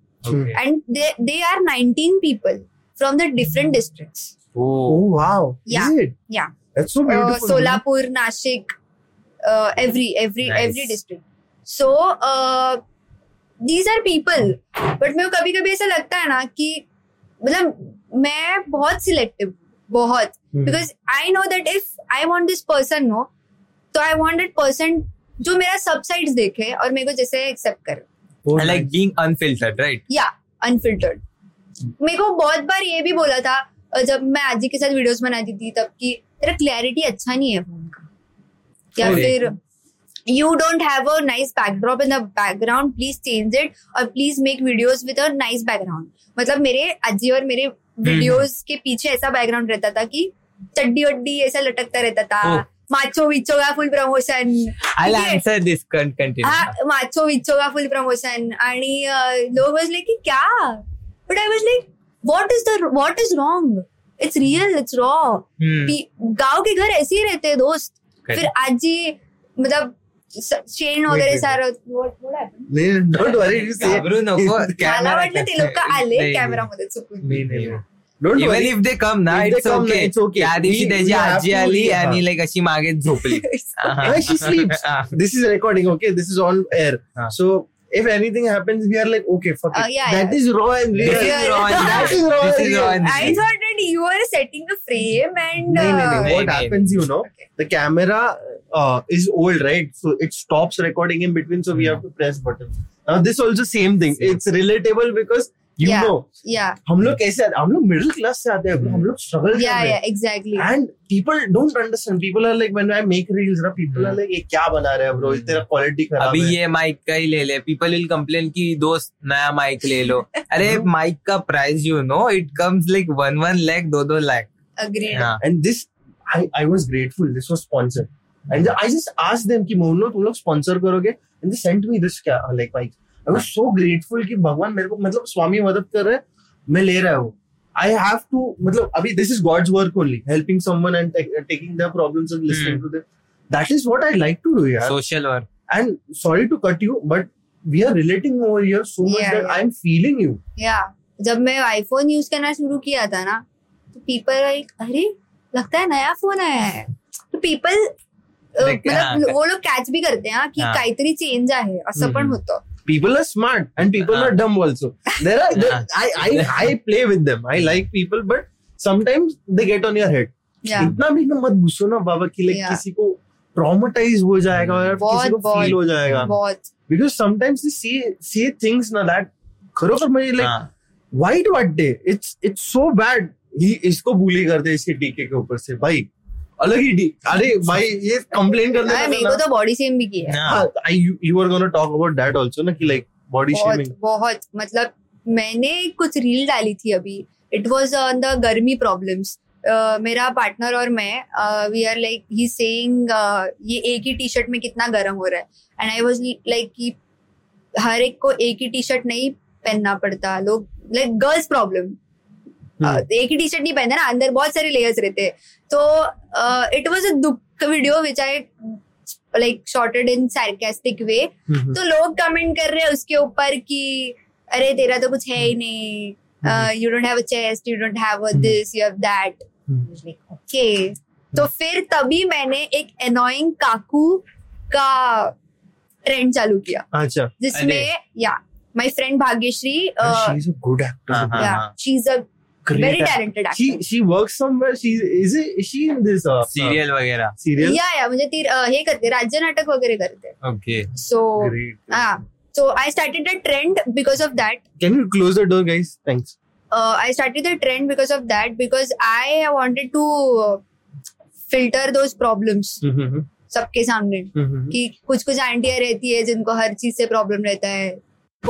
And they are nineteen people from the different districts. Solapur, Nashik, every every every district. So these are people. But मेरे को कभी कभी ऐसा लगता है ना कि मतलब मैं बहुत सिलेक्टिव, बहुत, because I know that if I want this person know तो आई वॉन्ट दैट पर्सन जो मेरा सब साइड्स देखे और मेरे को जैसे एक्सेप्ट करे. Like being unfiltered, right? या अनफिल्टर्ड. मेरे को बहुत बार ये भी बोला था जब मैं आजी के साथ वीडियोस बनाती थी तब कि तेरा क्लैरिटी अच्छा नहीं है फोन का, या फिर you don't have a nice backdrop in the background, please change it और please make videos with a nice background. मतलब मेरे आजी और मेरे वीडियोस के पीछे ऐसा बैकग्राउंड रहता था कि चड्डी वड्डी ऐसा लटकता रहता था. माचो विचो का full promotion. I'll answer this, continue. हाँ, माचो विचो का फुल प्रमोशन. आणि लोग वाज लाइक कि क्या, but I was like what is the what is wrong, it's real, it's raw. गाँव के घर ऐसे ही रहते हैं दोस्त. फिर आजी मतलब चेन वगैरे सारं मला वाटलं ते लोक आले कॅमेरामध्ये चुकून. Even if they come na, if it's, they okay. Come, it's okay. Yeah, we, we aji ali and like ashi maage jhopli. She sleeps. This is recording, okay? This is on air. Uh-huh. So if anything happens, we are like, okay, fuck uh, yeah, it. Yeah. That is raw and real. That is raw and real. I thought that you were setting the frame and... Uh, no, no, no. What happens, you know, okay. The camera uh, is old, right? So it stops recording in between, so mm. we have to press buttons. Now this also same thing. Same. It's relatable because... You yeah, know, yeah. हम लोग कैसे आते हैं, हम लोग middle class से आते हैं, हम लोग स्ट्रगल yeah, कर रहे हैं. Exactly. And people don't understand. People are like, when I make reels, ना people are like, ये क्या बना रहे हैं bro? तेरा क्वालिटी खराब है. अभी ये माइक का ही ले ले. People will complain कि दोस्त नया माइक ले लो. अरे माइक का price you know, it comes like one one lakh, दो दो lakh. Agreed. Yeah. And this, I I was grateful. This was sponsored. And I just asked them कि मोहन लोग तुम लोग sponsor करोगे? And they sent me this like mic. I was so grateful कि भगवान मेरे को मतलब स्वामी मदद कर रहे, मैं ले रहा हूँ. I have to मतलब अभी this is God's work only, helping someone and t- taking their problems and listening hmm. to them. That is what I like to do, यार. Social work. And sorry to cut you, but we are relating over here so much yeah, that yeah. I'm feeling you. Yeah. जब मैं iPhone use करना शुरू किया था ना, तो people like अरे लगता है नया फोन आया है. तो people मतलब वो लोग catch भी करते हैं कि काहीतरी चेंज आहे, असं पण होतं. People are smart and people uh-huh. are dumb also. There are there, uh-huh. I I I play with them. I like people, but sometimes they get on your head. Yeah. इतना भी ना मत घुसो ना बाबा कि like किसी को traumatize हो जाएगा या किसी को feel हो जाएगा. बहुत. Because sometimes they see see things ना that खरोखर मुझे like why do I do? It's it's so bad. He इसको bully करते इसके डीके के ऊपर से भाई. अलग ही अरे भाई ये कंप्लेन करने बॉडी शेम भी किया. मतलब मैंने कुछ रील डाली थी अभी, इट वाज ऑन द गर्मी प्रॉब्लम्स. मेरा पार्टनर और मैं we are like he saying ये एक ही टी शर्ट में कितना गर्म हो रहा है. एंड आई वाज लाइक कि हर एक को एक ही टी शर्ट नहीं पहनना पड़ता. लोग लाइक गर्ल्स प्रॉब्लम एक ही टी शर्ट नहीं पहनते ना, अंदर बहुत सारे लेयर्स रहते हैं. तो इट वाज अ दुख video which I like shorted in sarcastic way. तो लोग कमेंट कर रहे हैं उसके ऊपर कि अरे तेरा तो कुछ है ही नहीं, you don't have a chest, you don't have this, you have that. Okay, तो फिर तभी मैंने एक एनोइंग काकू का ट्रेंड चालू किया. अच्छा. जिसमें या my friend Bhagyashree, she is a good actor, या she is a very talented actor. She she works somewhere. She is it, is she in this uh, serial वगैरह? Serial? Yeah yeah. मुझे तीर हे करते राज्य नाटक वगैरह करते. Okay. So ah so I started the trend because of that. Can you close the door, guys? Thanks. Uh, I started the trend because of that because I wanted to filter those problems. Mm-hmm. सबके सामने mm-hmm. कि कुछ कुछ आंटियाँ रहती है जिनको हर चीज से प्रॉब्लम रहता है.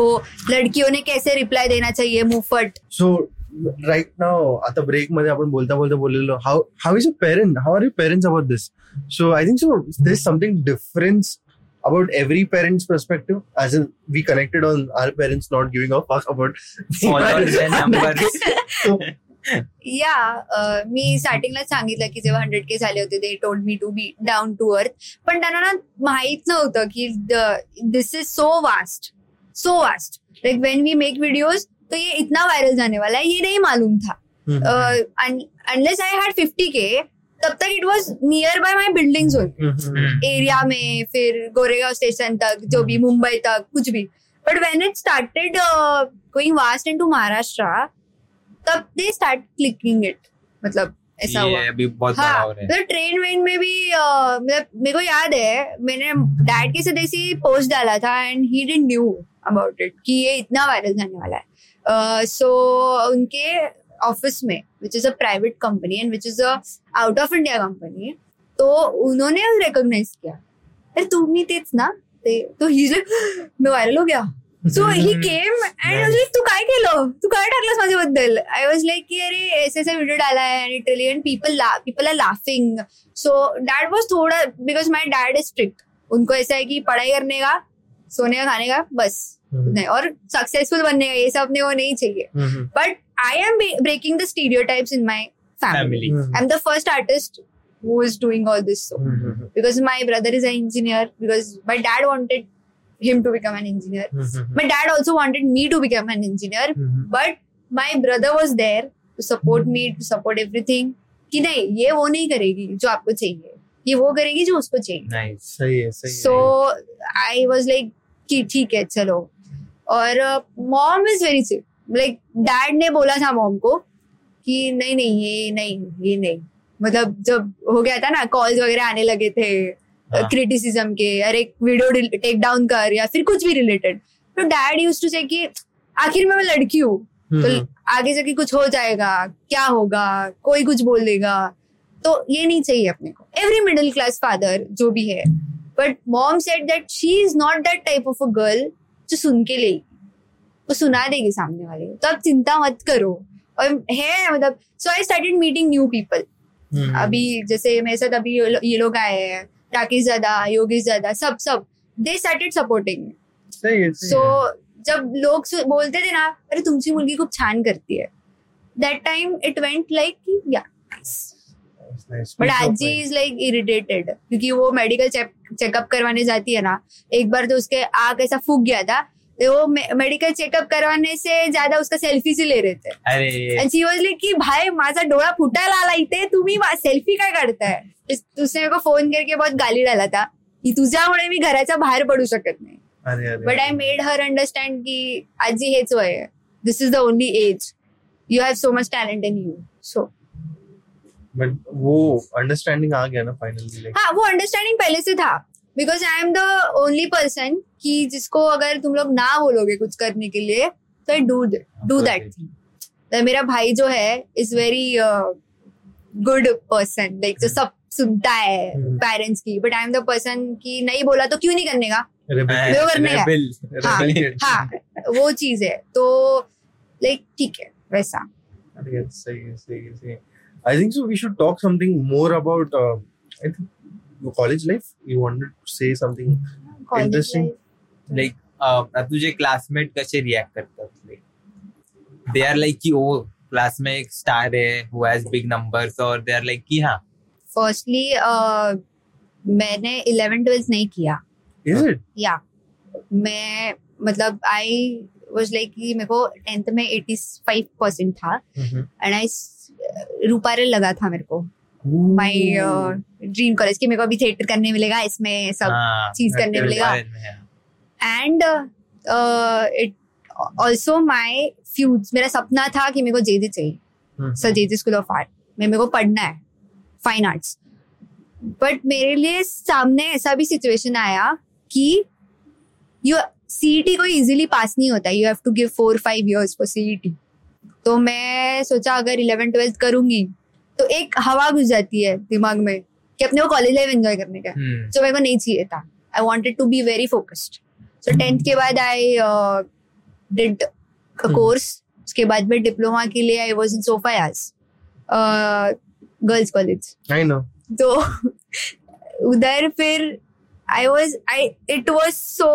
वो लड़कियों ने कैसे रिप्लाई देना चाहिए मुफट. So right now at the break मध्ये आपण बोलता बोलता बोललेलो how how is your parent how are your parents about this. So I think so there's something difference about every parent's perspective, as in we connected on our parents not giving a fuck about followers and numbers. So या मी स्टार्टिंगलाच सांगितलं की जेव्हा hundred के झाले होते they told me to be down to earth. पण त्यांना ना माहित नव्हतं की this is so vast so vast like when we make videos तो ये इतना वायरल जाने वाला है ये नहीं मालूम था. अनलेस आई हैड फिफ्टी के तब तक it was nearby my buildings होती एरिया में, फिर गोरेगांव स्टेशन तक, जो भी मुंबई तक, कुछ भी. But when it started going vast into Maharashtra तब दे स्टार्ट क्लिकिंग इट. मतलब ऐसा हुआ ट्रेन वेन में भी. मतलब मेरे को याद है मैंने डैड के साथ ऐसी पोस्ट डाला था and he didn't knew about it कि ये इतना वायरल जाने वाला है. सो उनके ऑफिस में which is a private company and which is a out of India company, तो उन्होंने रिकॉग्नाइज किया अरे तुम्ही तेच ना ते. तो ही मी व्हायरल हो गया. सो ही केम एंड तू काय केलं, तू काय टाकलंस माझ्याबद्दल. आय वॉज लाईक की अरे ऐसे ऐसे व्हिडिओ डालाय literally and people people are laughing. So dad was थोड़ा because my dad is strict. उनको ऐसा है की पढ़ाई करने का, सोने का, खाने का बस नहीं, और सक्सेसफुल बनने का ये सब अपने को नहीं चाहिए. But I am breaking the stereotypes in my family. family. Mm-hmm. I'm the first artist who is doing all this. So, mm-hmm. because my brother is an engineer, because my dad wanted him to become an engineer. Mm-hmm. My dad also wanted me to become an engineer. Mm-hmm. But my brother was there to support mm-hmm. me, to support everything. कि नहीं ये वो नहीं करेगी जो आपको चाहिए, ये वो करेगी जो उसको चाहिए. Nice, सही है, सही है. So I was like कि ठीक है चलो. और mom is very sick. Like dad ने बोला था मॉम को कि नहीं नहीं ये नहीं ये नहीं. मतलब जब हो गया था ना कॉल्स वगैरह आने लगे थे क्रिटिसिज्म के, अरे वीडियो टेक डाउन कर या फिर कुछ भी रिलेटेड. तो डैड यूज्ड टू से कि आखिर में मैं लड़की हूँ तो आगे जाके कुछ हो जाएगा, क्या होगा, कोई कुछ बोल देगा, तो ये नहीं चाहिए अपने को. एवरी मिडिल क्लास फादर जो भी है. But mom said that she is not that type of a girl जो सुन के लेगी, वो सुना देगी सामने वाले, तो आप चिंता मत करो. और है मतलब so I started meeting new people. अभी जैसे मेरे साथ अभी ये लोग आए हैं, राकेश दादा, योगेश दादा, सब सब दे स्टार्टेड सपोर्टिंग. सो जब लोग बोलते थे ना अरे तुमची मुलगी खूप छान करती है, that time it went like yeah but आजी इज लाइक इरिटेटेड क्योंकि वो मेडिकल चेकअप करवाने जाती है ना. एक बार तो उसके आग ऐसा फूक गया था, वो मेडिकल चेकअप करवाने से ज्यादा उसका सेल्फी से ले रहे थे. अरे सीरियसली की भाई माझा डोळा फुटायला आला, इथे तुम्ही सेल्फी काय काढताय. उसने मेरे को फोन करके बहुत गाली डाला था की तुझ्यामुळे मी घराच्या बाहेर पडू शकत नाही. But I made her understand की आजी हेच वय आहे, this is the only age, you have so much talent in you. So but वो अंडरस्टँडिंग आ गया ना फायनली. हाँ वो अंडरस्टँडिंग पहले से था because I am the only person कि जिसको अगर तुम लोग ना बोलोगे कुछ करने के लिए तो I do do that thing. मेरा भाई जो है is very good person, like जो सब सुनता है पेरेंट्स की. But I am the person कि नहीं बोला तो क्यों नहीं करने का, वो करने का. हाँ वो चीज है तो लाइक ठीक है वैसा. I think so we should talk something more about college life. You wanted to say something college interesting life. Like uh, तुझे क्लासमेट कैसे रिएक्ट करतात, दे आर लाइक की ओ क्लास में एक स्टार है हु हैज बिग नंबर्स, और दे are like की हां. फर्स्टली मैंने eleven twelve नहीं किया. इज इट या मैं मतलब आई वाज लाइक की मेरे को टेंथ में eighty-five percent था एंड आई रुपारे लगा था मेरे को माई ड्रीम कॉलेज की मेरे को अभी थिएटर करने मिलेगा, इसमें सब चीज करने मिलेगा. And it also my fuse, मेरा सपना था कि मेरे को जेडी चाहिए, sir JD school of art में मेरे को पढ़ना है फाइन आर्ट्स. बट मेरे लिए सामने ऐसा भी सिचुएशन आया कि यू सीईटी को इजीली पास नहीं होता, you have to give four five years for CET. तो मैं सोचा अगर इलेवन ट्वेल्थ करूंगी तो एक हवा घुस जाती है दिमाग में कि अपने को कॉलेज लाइफ एंजॉय करने का, जो मेरे को नहीं चाहिए था. I wanted to be very focused. So tenth के बाद आई डिड अ कोर्स, उसके बाद में डिप्लोमा के लिए I was in Sophia's girls college. I know. तो उधर फिर I was I it was so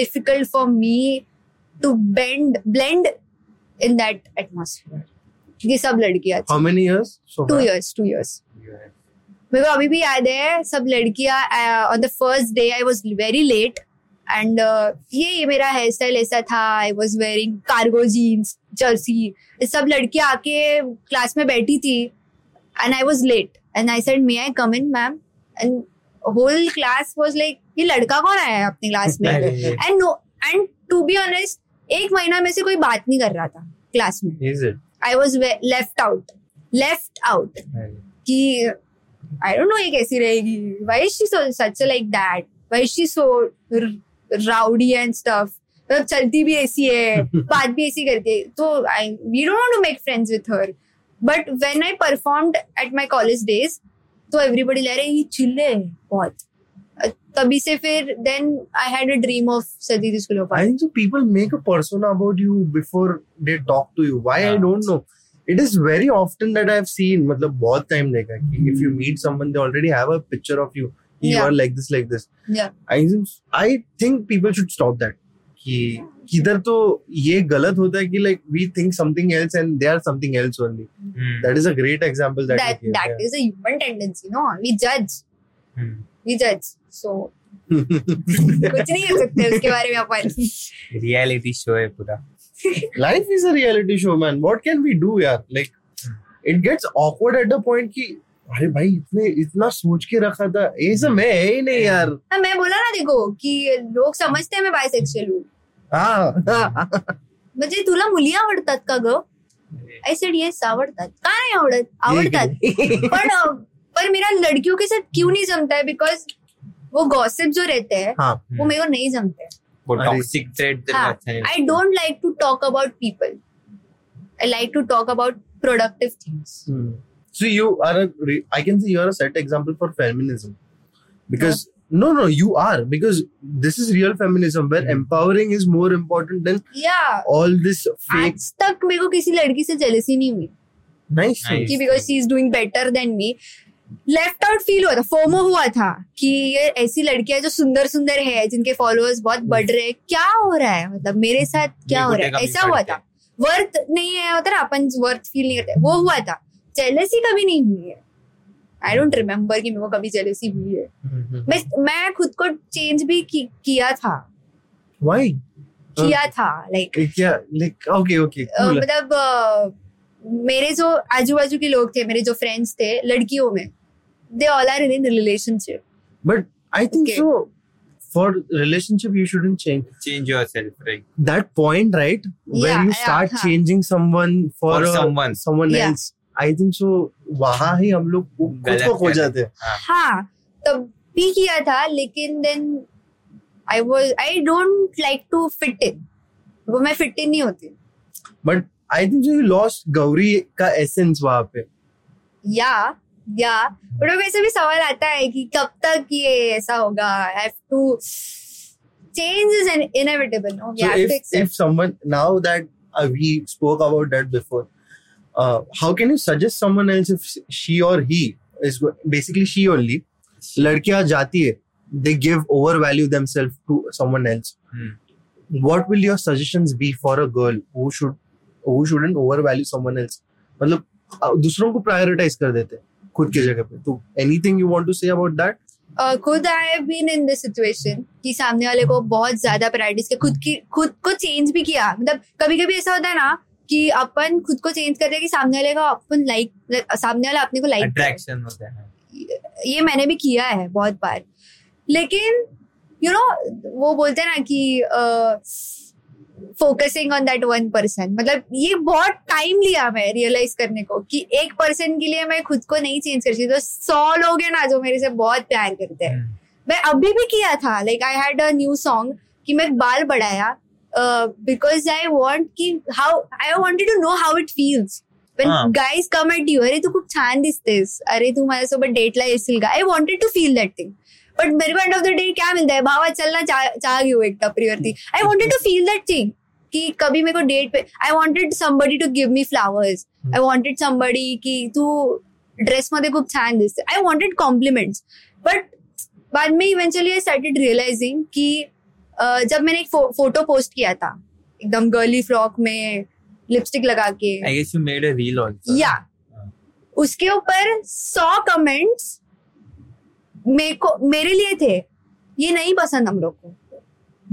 difficult for me to bend blend in that atmosphere. जी सब लड़कियां. How many years? Two years, two years. मेरे को अभी भी याद है, सब लड़कियां on the first day I was very late and uh, ये मेरा हेयर स्टाइल ऐसा था, I was wearing cargo jeans, jersey. सब लड़कियां आके क्लास में बैठी थी and I was late and I said may I come in ma'am and whole class was like ये लड़का कौन आया है अपनी क्लास में. and no and to be honest एक महीना में से कोई बात नहीं कर रहा था क्लास में. I was left out, left out कि I don't know ये कैसी रहेगी, why is she so such like that, why is she so rowdy and stuff, मतलब चलती भी ऐसी है बात भी ऐसी करती है. तो I we don't want to make friends with her but when I performed at my college days तो everybody ले रहे ये चिल्ले बहुत. तभी से फिर then I had a dream of J D School of Art. I think so people make a persona about you before they talk to you. Why yeah. I don't know. It is very often that I have seen, मतलब बहुत time देखा है कि if you meet someone they already have a picture of you. You yeah. are like this, like this. Yeah. I think I think people should stop that. कि किधर तो ये गलत होता है कि like we think something else and they are something else only. Mm. That is a great example that that, we that yeah. is a human tendency, no? We judge. Mm. We judge. So, कुछ नहीं कर सकते उसके बारे में अपन. Reality show है पूरा. Life is a reality show, man. What can we do, यार? Like, it gets awkward at the point कि अरे भाई इतने इतना सोच के रखा था ऐसा मैं है ही नहीं यार. हाँ मैं बोला ना देखो कि लोग समझते हैं मैं बायसेक्सुअल हूँ. हाँ. म्हणजे तुला मुली आवडतात का ग? I said yes आवडतात. का नाही आवडत? आवडतात. पण पर मेरा लड़कियों के साथ क्यों नहीं जमता है बिकॉज वो गॉसिप जो रहते हैं वो मेरे को नहीं जमते हैं. वो टॉक्सिक थ्रेड रहता है. I don't like to talk about people. I like to talk about productive things. Hmm. So you are a, I can say you are a set example for feminism because yeah. no no you are because this is real feminism where empowering is more important than yeah. all this fake. आज तक मेरे को किसी लड़की से jealousy नहीं हुई. Nice. Nice. Because she is doing better than me. Left out feel हुआ था, फोमो हुआ था कि ये ऐसी लड़कियां जो सुंदर सुंदर है जिनके फॉलोअर्स बहुत बढ़ रहे हैं क्या हो रहा है, मतलब मेरे साथ क्या हो रहा है, ऐसा हुआ था. वर्थ नहीं है होता ना, अपन वर्थ फील नहीं करते, वो हुआ था. जेलसी कभी नहीं हुई है. आई डोंट रिमेम्बर कि मेरे को कभी जेलसी हुई है. मैं मैं खुद को चेंज भी कि, किया था. व्हाई किया था लाइक लाइक ओके ओके मतलब मेरे जो आजू बाजू के लोग थे, मेरे जो फ्रेंड्स थे लड़कियों में, they all are in a relationship. But I think okay. so, for relationship you shouldn't change. Change yourself, right? That point, right? Yeah, when you start yeah, changing someone for, for a, someone, someone yeah. else. I think so, वहाँ ही हम लोग खुद को खो जाते हैं. हाँ, तब भी किया था, लेकिन then I was, I don't like to fit in. वो मैं fit in नहीं होती. But I think so, you lost Gauri का essence वहाँ पे. Yeah. या बट वैसे भी सवाल आता है कि कब तक ये ऐसा होगा. I have to change is inevitable. Okay, so I have if, to accept. If someone now that uh, we spoke about that before, uh, how can you suggest someone else if she or he is basically she only? लड़कियाँ जाती है, they give overvalue themselves to someone else. Hmm. What will your suggestions be for a girl who should who shouldn't overvalue someone else? मतलब दूसरों को prioritize कर देते हैं खुद की जगह पे. तो anything you want to say about that? खुद I have been in this situation कि सामने वाले को बहुत ज्यादा प्रायोरिटीज के खुद की खुद को चेंज भी किया. मतलब कभी कभी ऐसा होता है ना कि अपन खुद को चेंज करते हैं कि सामने वाले का अपन लाइक सामने वाला अपने को लाइक अट्रैक्शन होता है. ये मैंने भी किया है बहुत बार. लेकिन यू नो वो बोलते हैं ना कि focusing on that one person, मतलब ये बहुत टाइम लिया मैं रियलाइज करने को कि एक पर्सन के लिए मैं खुद को नहीं चेंज कर सकती. तो सौ लोग हैं ना जो मेरे से बहुत प्यार करते हैं. मैं अभी भी किया था like I had a new song कि मैं बाल बढ़ाया बिकॉज आई वांट कि how I wanted to know how it feels when guys come at you, अरे तू खूप छान दिसतेस, अरे तू माझ्यासोबत डेटला येशील का. I wanted to feel that thing. But मेरे को एंड ऑफ द डे क्या मिलता है, भावा चलना चाह घेऊ एक टपरीवरती. I wanted to feel that thing कि कभी मेरे को डेट पे I wanted somebody to give me flowers, I wanted somebody की तू ड्रेस मध्ये खूप छान दिसते. I wanted compliments. बट बाद में इवेंचुअली आई स्टार्टेड रियलाइजिंग कि जब मैंने एक फोटो पोस्ट किया था एकदम गर्ली फ्रॉक में लिपस्टिक लगा के. I guess you made a reel also. Yeah. Uh. उसके ऊपर सौ कमेंट्स मेरे को मेरे लिए थे, ये नहीं पसंद हम लोग को.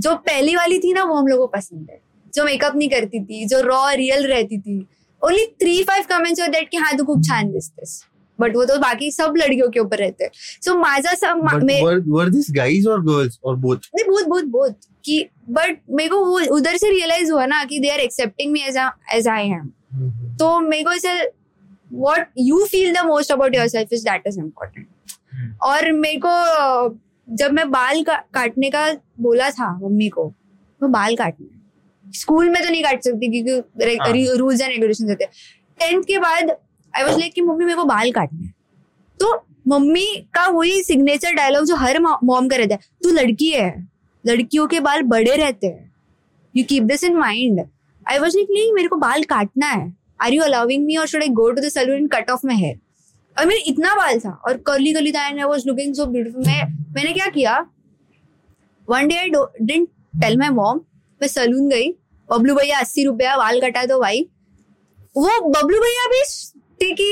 जो पहली वाली थी ना वो हम लोगों को पसंद है, जो मेकअप नहीं करती थी, जो रॉ रियल रहती थी. ओनली थ्री फाइव कमेंट्स और दैट कि हाँ तू खूब छान दिसतेस, बट वो तो बाकी सब लड़कियों के ऊपर रहते हैं. सो माझा सब वर दिस गाइज और गर्ल्स और बोथ नहीं बोथ बोथ बोथ कि बट मेरे को वो उधर से रियलाइज हुआ ना कि they are accepting me as as I am. तो मेरे को ऐसे what you feel the most about yourself is that is important. और मेरे को जब मैं बाल का, काटने का बोला था मम्मी को, तो बाल काटना स्कूल में तो नहीं काट सकती क्योंकि रूल्स एंड रेगुलेशन होते. टेंथ के बाद आई वॉज लाइक कि मम्मी मेरे को बाल काटना है. तो मम्मी का वही सिग्नेचर डायलॉग जो हर मॉम का रहता है, तू लड़की है, लड़कियों के बाल बड़े रहते हैं, you keep this in mind. I was like नहीं मेरे को बाल काटना है, आर यू अलाउिंग मी और should I go to the salon and cut off my hair. और मेरे इतना बाल था और कर्ली कर्ली था and I was looking so beautiful. मैं मैंने क्या किया, one day I didn't tell my mom, मैं सैलून गई, बबलू भैया अस्सी रुपया बाल कटा दो भाई. वो बबलू भैया भी थे कि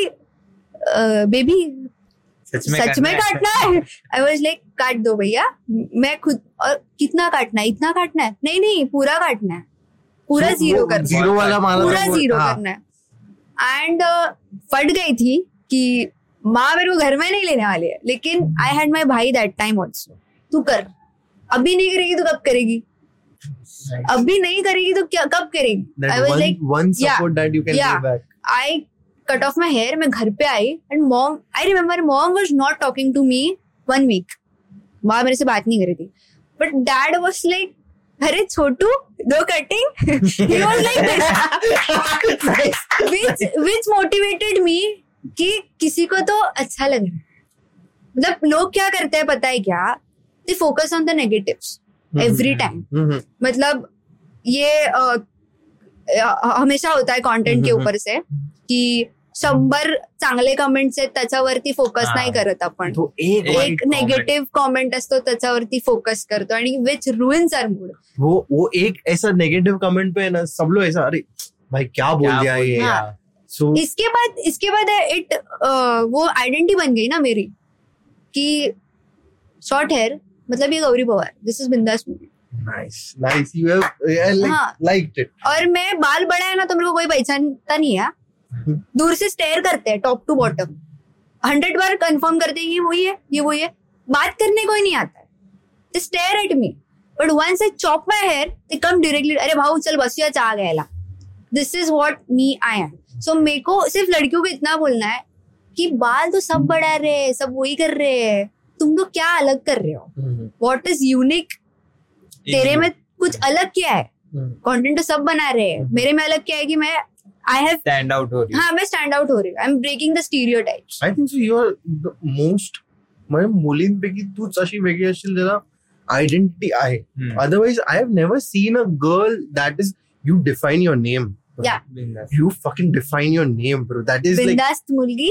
बेबी सच में सच में काटना है. आई वाज लाइक काट दो भैया, मैं खुद. और कितना काटना है, इतना काटना है, नहीं नहीं पूरा काटना है, पूरा जीरो करना, जीरो वाला मारा, पूरा जीरो करना है. एंड फट गई थी कि माँ मेरे को घर में नहीं लेने वाली है, लेकिन आई हैड माय भाई दैट टाइम आल्सो, तू कर, अभी नहीं करेगी तो कब करेगी, अभी नहीं करेगी तो क्या कब करेगी. I was like one support that you can give back. I cut off my hair, मैं घर पे आई and mom, I remember mom was not talking to me one week. माँ मेरे से बात नहीं कर रही थी, बट डैड वाज लाइक अरे छोटू दो cutting. He was like which which motivated me कि किसी को तो अच्छा लग रहा है. मतलब लोग क्या करते हैं पता है क्या, they focus on the negatives every time. मतलब ये आ, आ, हमेशा होता है कंटेंट के ऊपर से कि शंभर चांगले कमेंट्स आहेत त्याच्यावरती फोकस नाही करत आपण, एक नेगेटिव्ह कमेंट असतो त्याच्यावरती फोकस करतो आणि विच रुइन्स आवर मूड. वो वो एक ऐसा नेगेटिव्ह कमेंट पे ना सब लोग ऐसा अरे भाई क्या बोल दिया ये. So, इसके बाद इसके बाद इट वो आइडेंटिटी बन गई ना मेरी कि शॉर्ट हेयर मतलब ये गौरी पवार, दिस इज बिंदास मुलगी. Nice nice you have liked it. और मैं बाल बड़ा है ना तो मेरे को कोई पहचानता नहीं है, दूर से स्टेयर करते हैं टॉप टू बॉटम, हंड्रेड बार कंफर्म करते हैं ये वही है ये वही है, बात करने कोई नहीं आता है, they stare at me. But once I chop my hair they come directly, अरे भाऊ चल बसूया चहा घ्यायला, this is what me I am. सो मेरे को सिर्फ लड़कियों को इतना बोलना है कि बाल तो सब बढ़ा रहे, सब वही कर रहे हैं, तुम तो क्या अलग कर रहे हो, व्हाट इज यूनिक, तेरे में कुछ अलग क्या है, कंटेंट तो सब बना रहे हैं, मेरे में अलग क्या है कि मैं आई हैव स्टैंड आउट हो रही हूं. हां मैं स्टैंड आउट हो रही हूं, I am breaking the stereotypes. I think so you are the most, म्हणजे मुलींपैकी तूच अशी वेगळी असशील ज्याला आयडेंटिटी आहे, otherwise I have never seen a girl that is you define your name. Yeah. You fucking define your name, bro. That is Bindhaas Mulgi.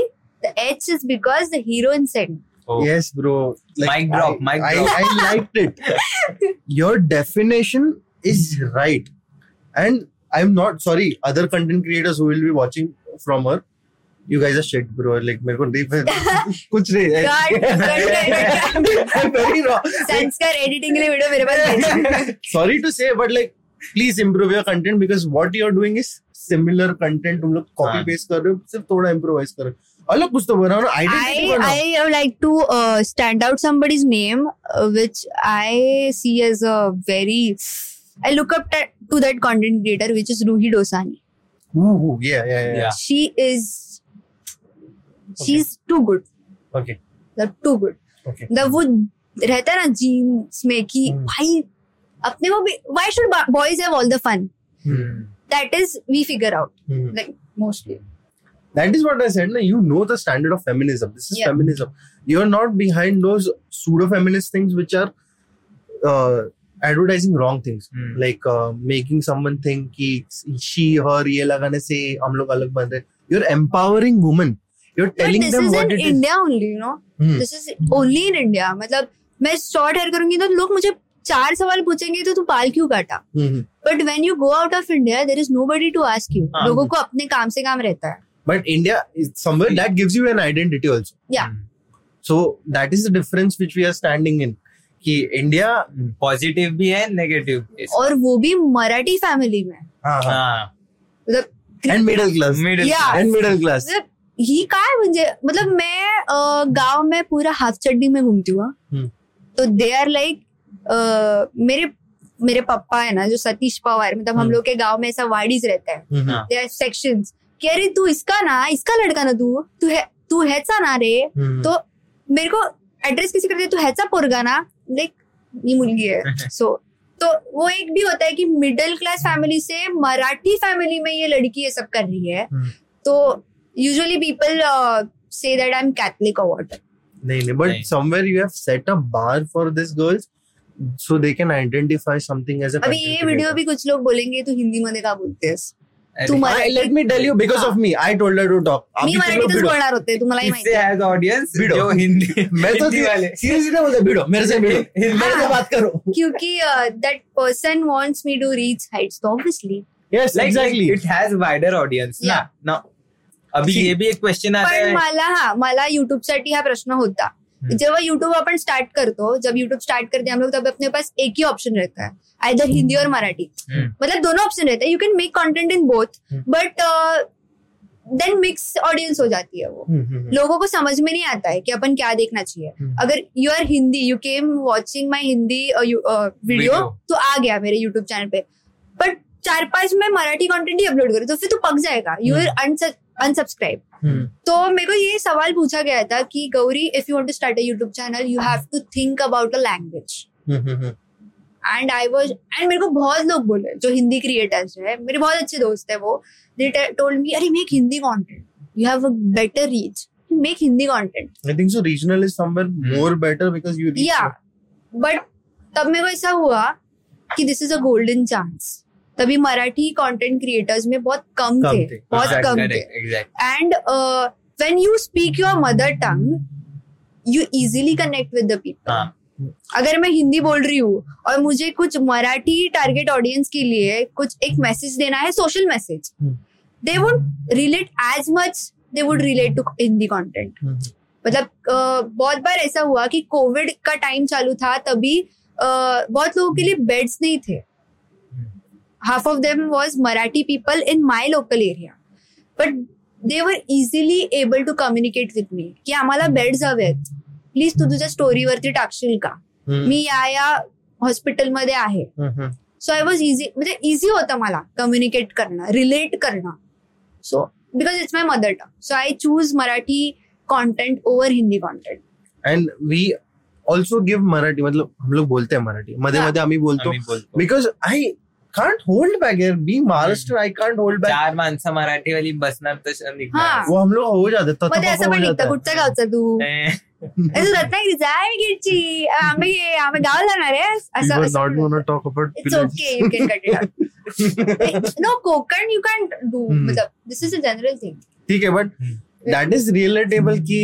The H is because the heroine said. Oh. Yes, bro. Like, mic drop. Mic drop. I, I liked it. Your definition is right. And I'm not sorry. Other content creators who will be watching from her, you guys are shit, bro. Like, मेरे को कुछ नहीं. I'm very raw. Sanskar editing के लिए video मेरे पास. Sorry to say, but like. Please improve your content because what you are doing is similar content. तुम लोग copy paste कर रहे हो, सिर्फ थोड़ा improvise कर रहे हो. अलग कुछ तो बनाओ ना, identity बनाओ. I I would like to uh, stand out somebody's name, uh, which I see as a very. I look up t- to that content creator, which is Ruhi Dosani. Ooh, yeah, yeah, yeah. yeah. She is. She's okay. Too good. Okay. That's too good. Okay. The वो रहता है ना jeans में कि भाई अपने वो भी, why should boys have all the fun? Hmm. That is, we figure out. Hmm. Like, mostly. That is what I said, na, you know the standard of feminism. This is yeah. feminism. You're not behind those pseudo-feminist things which are uh, advertising wrong things. Hmm. Like uh, making someone think ki she, her, ye lagane se hum log alag ban rahe. You're empowering women. You're telling but them what it is. This is in India only, you know. Hmm. This is only in India. Matlab, मैं short hair करूंगी तो लोग मुझे चार सवाल पूछेंगे तो तू बाल क्यों काटा, but when you go out of India there is nobody to ask you, लोगों को अपने काम से काम रहता है. But India, somewhere that gives you an identity also. Yeah. So that is the difference which we are standing in. कि India positive भी है, negative भी है. और वो भी मराठी family में. हाँ हाँ. मतलब and middle class. Middle yeah. class. And middle class. मतलब ही क्या है मुझे, मतलब मैं गांव में पूरा हाफ चड्डी में घूमती हुआ. तो they are like मेरे मेरे पापा है ना जो सतीश पवार, मतलब हम लोग के गांव में ऐसा वाडीज रहता है. There are sections. अरे तू इसका ना इसका लड़का ना तू तू है तू हैचा ना रे, तो मेरे को एड्रेस किसी करते तू हैचा पोरगा ना, लाइक ये मुलगी है. सो तो वो एक भी होता है कि मिडिल क्लास फैमिली से मराठी फैमिली में ये लड़की ये सब कर रही है. तो usually people say that I am Catholic और व्हाट. नहीं नहीं, but somewhere you have set a bar for this girls so they can identify something as a. अभी ये वीडियो भी कुछ लोग बोलेंगे तू हिंदी मध्ये का बोलते आहेस. Let me tell you, because of me, I told her to talk. मी मराठीतच बोलणार होते, तुम्हालाही माहिती आहे. As audience, जो हिंदी, मैं तो seriously बोलते भिडो, मेरे से भिडो, मेरे से बात करो. क्योंकि that person wants me to reach heights, obviously. Yes, exactly. It has wider audience. Yeah. Now, अभी ये भी एक question आता है. पण मला हा मला YouTube साठी हा प्रश्न होता. जेव्हा YouTube आपण स्टार्ट करतो, जब YouTube स्टार्ट करते हम लोग, तब अपने पास एक ही ऑप्शन रहता है, आइदर हिंदी और मराठी. मतलब दोनों ऑप्शन रहते हैं, you can make content in both, but then mix audience हो जाती है. वो लोगों को समझ में नहीं आता है कि अपन क्या देखना चाहिए. अगर you are Hindi, you came watching my Hindi video, तो आ गया मेरे यूट्यूब चैनल पे, बट चार पांच में मराठी कंटेंट ही अपलोड करूँ तो फिर तो पक जाएगा, यू आर अनसब्सक्राइब. तो मेरे को ये सवाल पूछा गया था कि Gauri, if you want to start a YouTube channel you have to think about a language. And I was and मेरे को बहुत लोग बोले जो हिंदी क्रिएटर्स है, मेरे बहुत अच्छे दोस्त है, वो दे टोल्ड मी अरे make Hindi content, you have a better reach, make Hindi content. I think so regional is somewhere more better because you reach. Yeah but तब मेरे को ऐसा हुआ कि this is a golden chance. तभी मराठी कंटेंट क्रिएटर्स में बहुत कम थे, बहुत कम थे. And when you speak your mother tongue you easily connect with the people. अगर मैं हिंदी बोल रही हूँ और मुझे कुछ मराठी टारगेट ऑडियंस के लिए कुछ एक मैसेज देना है, social message, they would relate as much they would relate to Hindi content. मतलब uh, बहुत बार ऐसा हुआ कि कोविड का टाइम चालू था, तभी uh, बहुत लोगों के लिए बेड्स नहीं थे. Half of them was Marathi people in my local area. But they were easily able to communicate with me. कि आम्हाला बेड्स हवेत. प्लीज तू तुझ्या स्टोरीवरती टाकशील का? मी या या हॉस्पिटलमध्ये आहे. सो आय वॉज इझी, म्हणजे इझी होतं मला कम्युनिकेट करणं, रिलेट करणं. So because it's my mother tongue. So I choose Marathi content over Hindi content. And we also give Marathi, मतलब हम लोग बोलते हैं मराठी, मध्ये मध्ये आम्ही बोलतो, because I can't hold back here. Being Maharashtra, I can't hold back. चार माणसं मराठी वाली बसणार तर निघणार. वो हम लोग हो जाते तत पण असं पण निघतं. कुठचा गावचा तू? असं रत्नागिरीचा आहे गिरची. आम्ही आम्ही गाव जाणार आहे असं. You not gonna talk about It's okay, you can cut it out. No, Gokan you can't do. मतलब this is a general thing. ठीक आहे, but that is relatable की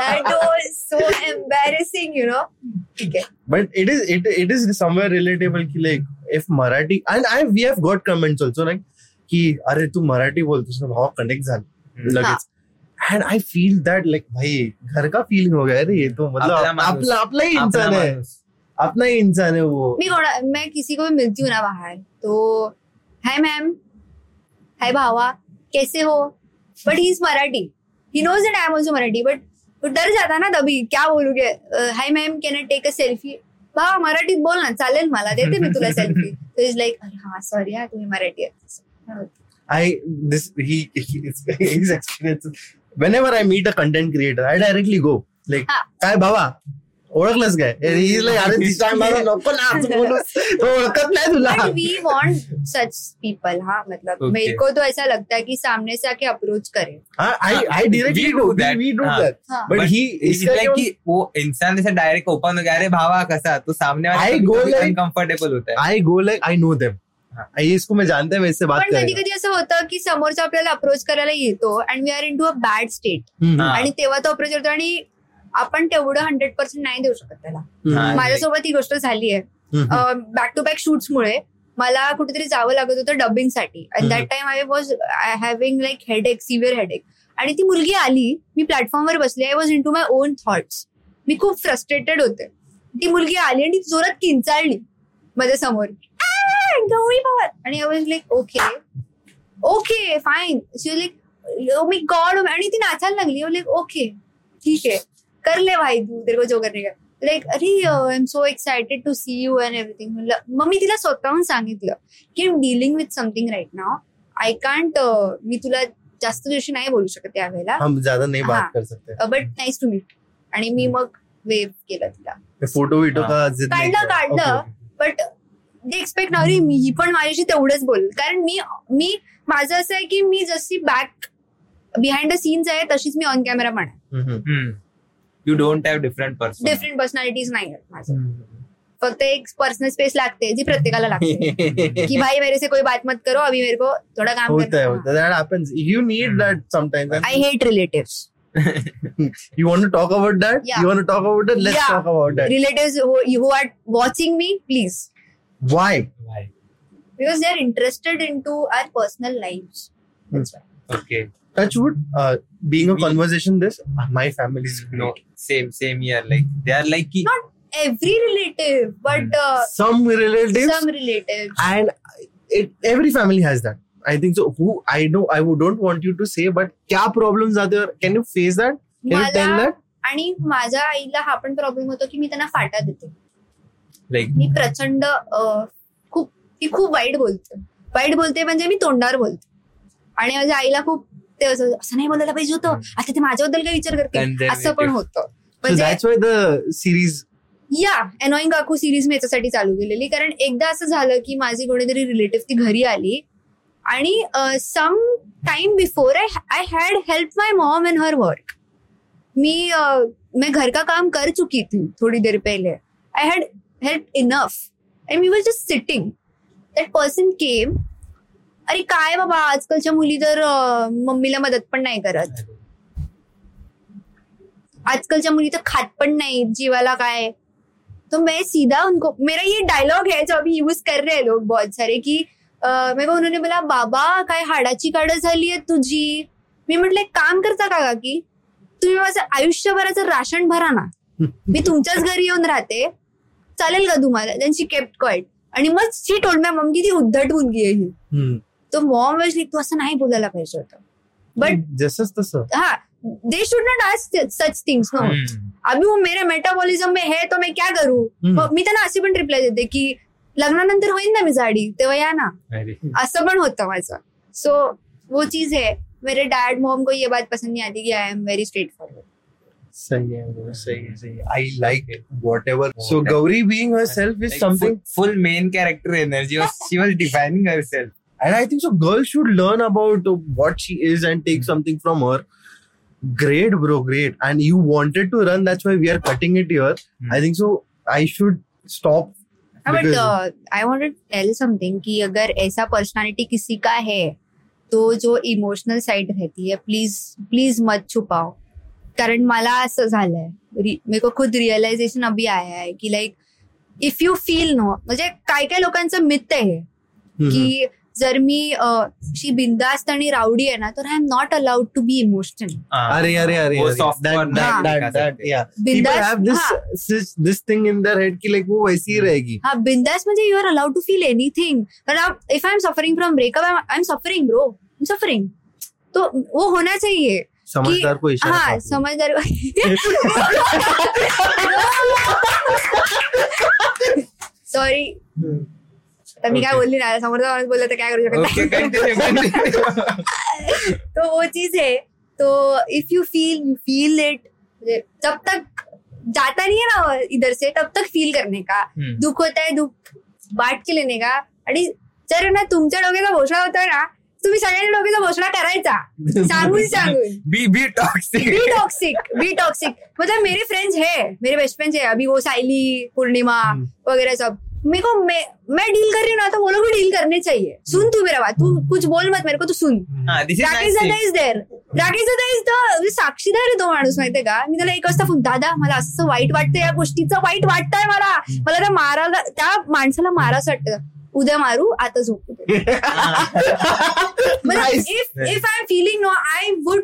that was so embarrassing, you know. Okay. But it is it it is somewhere relatable ki like if Marathi and I we have got comments also like ki अरे तू मराठी बोलतोस ना, भाव connect झालं लगेच. And I feel that like भाई घर का फीलिंग हो गया रे. ये तो मतलब आपला आपला ही इंसान है, अपना ही इंसान है वो. मी कोणा मैं किसी को भी मिलती हूँ ना बाहर तो हाय मैम, हाय भावा, कैसे हो, but he is Marathi, he knows that I am also Marathi, but तो डर जाता ना तभी क्या बोलूगे. Hi ma'am can I take a selfie? भावा मराठीत बोल ना, चालेल मला, देते मी तुला सेल्फी. तो इज लाइक अरे हां सॉरी यार तुम्ही मराठी आहे. I this he is experience whenever I meet a content creator I directly go like काय भावा ओळखलंच काय? ही इज लाइक अरे दिसतोय मला नको ना बोलू, तो ओळखत नाही तुला. We want such people. हां मतलब मेरे को तो ऐसा लगता है कि सामने से आके अप्रोच करे. हां I I directly do that, we do that, but he is like कि वो इंसान से डायरेक्ट ओपन हो गया अरे भावा कसा, तो सामने वाला आई गो लाइक कंफर्टेबल होता है. I go like I know them, I इसको मैं जानता है, मैं इससे बात करेगा. पण कधी कधी असं होतं की समोरचा आपल्याला अप्रोच करायला येतो and we are into a bad state आणि तेव्हा तो अप्रोच करतो आणि आपण तेवढं हंड्रेड पर्सेंट नाही देऊ शकत त्याला. माझ्यासोबत ही गोष्ट झाली आहे. बॅक टू बॅक शूट्समुळे मला कुठेतरी जावं लागत होतं डबिंगसाठी. And that time I was having like headache, severe headache. आणि ती मुलगी आली, मी प्लॅटफॉर्मवर बसली, I was into my own thoughts. मी खूप फ्रस्ट्रेटेड होते. ती मुलगी आली आणि ती जोरात किंचाळली माझ्यासमोर, गौरी पवार. आणि I was like okay okay fine. She was like oh my God. आणि ती नाचायला लागली. आय वॉज लाईक ओके ठीक आहे, कर ले भाई तू, तेरे को जो करने का. लाईक अरे I am so excited to see you and everything. म्हणलं मग मी तिला स्वतःहून सांगितलं की I am dealing with something right now, I can't, मी तुला जास्त दिवशी नाही बोलू शकत त्यावेळेला, बट नाईस टू मीट. आणि मी मग वेव्ह केला तिला, फोटो विटो काढलं काढलं बट दे एक्सपेक्ट नव्हती मी पण माझ्याशी तेवढंच बोल. कारण मी मी माझं असं आहे की मी जशी बॅक बिहाइंड द सीन्स आहे तशीच मी ऑन कॅमेरा पण आहे. You don't have different different personalities नाही आहेत माझं. फक्त एक पर्सनल स्पेस लागते जी प्रत्येकाला लागते की भाई मेरे से कोई बात मत करो, अभी मेरे को थोड़ा काम होता है. That happens, you need that sometimes. I hate relatives. You want to talk about that? Yeah. You want to talk about that? Let's yeah. talk about that. Relatives who, who are watching me, please. Why? Why? Because they are interested into our personal lives. That's mm. right. Okay. Touch wood. Uh, being a we, conversation, this my family is great. No, same same here. Like they are like not every relative, but uh, some relatives. Some relatives. And it, every family has that. I think so. Who I know, I don't want you to say, but क्या problems are there? Can you face that? Can you tell that? आणि माझ्या आईला हा पण problem होतो की मी त्यांना फाटा देते. लाईक मी प्रचंड खूप ती खूप वाईट बोलते. वाईट बोलते म्हणजे मी तोंडावर बोलते. आणि माझ्या आईला खूप ते असं नाही बोलायला पाहिजे होतं, आता ते माझ्याबद्दल काय विचार करते असं पण होतं. या अनोइंग काकू सिरीज मी याच्यासाठी चालू केलेली कारण एकदा असं झालं की माझी कोणीतरी रिलेटिव्ह ती घरी आली आणि some time before I I had help my mom in her work. मी मैं घर का काम कर चुकी थी थोड़ी देर पहले. I had help enough and we were just sitting. That person came, अरे काय बाबा आजकालच्या मुली तर मम्मीला मदत पण नाही करत, आजकालच्या मुली तर खात पण नाही, जीवाला काय. तो मैं सीधा उनको, मेरा ये डायलॉग है जो अभी यूज कर रहे हैं लोग बहुत सारे की Uh, मेरे को उन्होंने बोला बाबा काय हाडाची काढ झाली आहे तुझी. मी म्हटलं एक काम करता का काकी, तुम्ही माझं आयुष्यभराचं राशन भरा ना, मी तुमच्याच घरी येऊन राहते, चालेल का तुम्हाला. Then she kept quiet. आणि मग शी टोल्ड माय मम की ती उद्धट मुलगी आहे ही. तो मॉम वाज लाईक तू असं नाही बोलायला पाहिजे होतं. बट जसंच तसं हा they should not ask such things. No अभी वो मेरे मेटाबॉलिज्म में है तो मैं क्या करू. मी त्यांना अशी पण रिप्लाय देते की लग्नानंतर होईल ना मी जाडी तेव्हा या ना, असं पण होतं माझं. सो वो चीज है. मेरे डैड मॉम को ये बात पसंद नहीं आती कि I am very straight forward. सही है सही है सही है. I like whatever. So Gauri being herself is something full main character energy. She was defining herself and I think so girl should learn about what she is and take something from her. Great bro, great. And you wanted to run, that's why we are cutting it here. I think so I should stop. But I want to tell something कि अगर ऐसा personality किसी का है तो जो emotional side रहती है प्लीज प्लीज मत छुपाओ. कारण मला असं झालंय, मेरे को खुद रियलाइजेशन अभी आया है कि like if you feel no, म्हणजे काय काय लोकांचं मिथ आहे की जर मी शी बिंदास्त आणि रावडी आहे ना तर I am not allowed to be emotional. अरे अरे अरे बिंदास म्हणजे you are allowed to feel anything. If I am suffering from breakup, I am suffering bro, I am suffering. तो वो होना चाहिए. समझदार को इशारा. हाँ समझदार को. सॉरी मी काय बोलली ना, समोरचा माणूस बोलला तर काय करू शकत. तो वो चीज है. तो if you feel you feel it. जब तक जाता नहीं है ना इधर से तब तक फील करने का. दुख होता है दुख बांट के लेने का. आणि जर ना तुमच्या डोक्याचा भोसडा होता ना, तुम्ही सगळ्यांनी डोक्याचा भोसडा करायचा सांगून सांगून. Be be toxic be toxic be toxic. मतलब मेरे फ्रेंड्स है, मेरे बेस्ट फ्रेंड्स है अभी वो सायली, पूर्णिमा वगैरह सब. मेरे को मैं मैं डील कर रही हूँ ना तो वो लोग भी डील करने चाहिए. सुन तू मेरा बात, तू कुछ बोल मत मेरे को, तू सुन. राकेश दादा इज देर राकेश दादा इज द साक्षीदार आहे तो माणूस माहितीये का. मी त्याला एक वाजता फोन, दादा मला असं वाईट वाटतं या गोष्टीचं, वाईट वाटतंय मला, मला त्या मारा त्या माणसाला मारास वाटतं, उद्या मारू आता झोपू. If if I am feeling no I would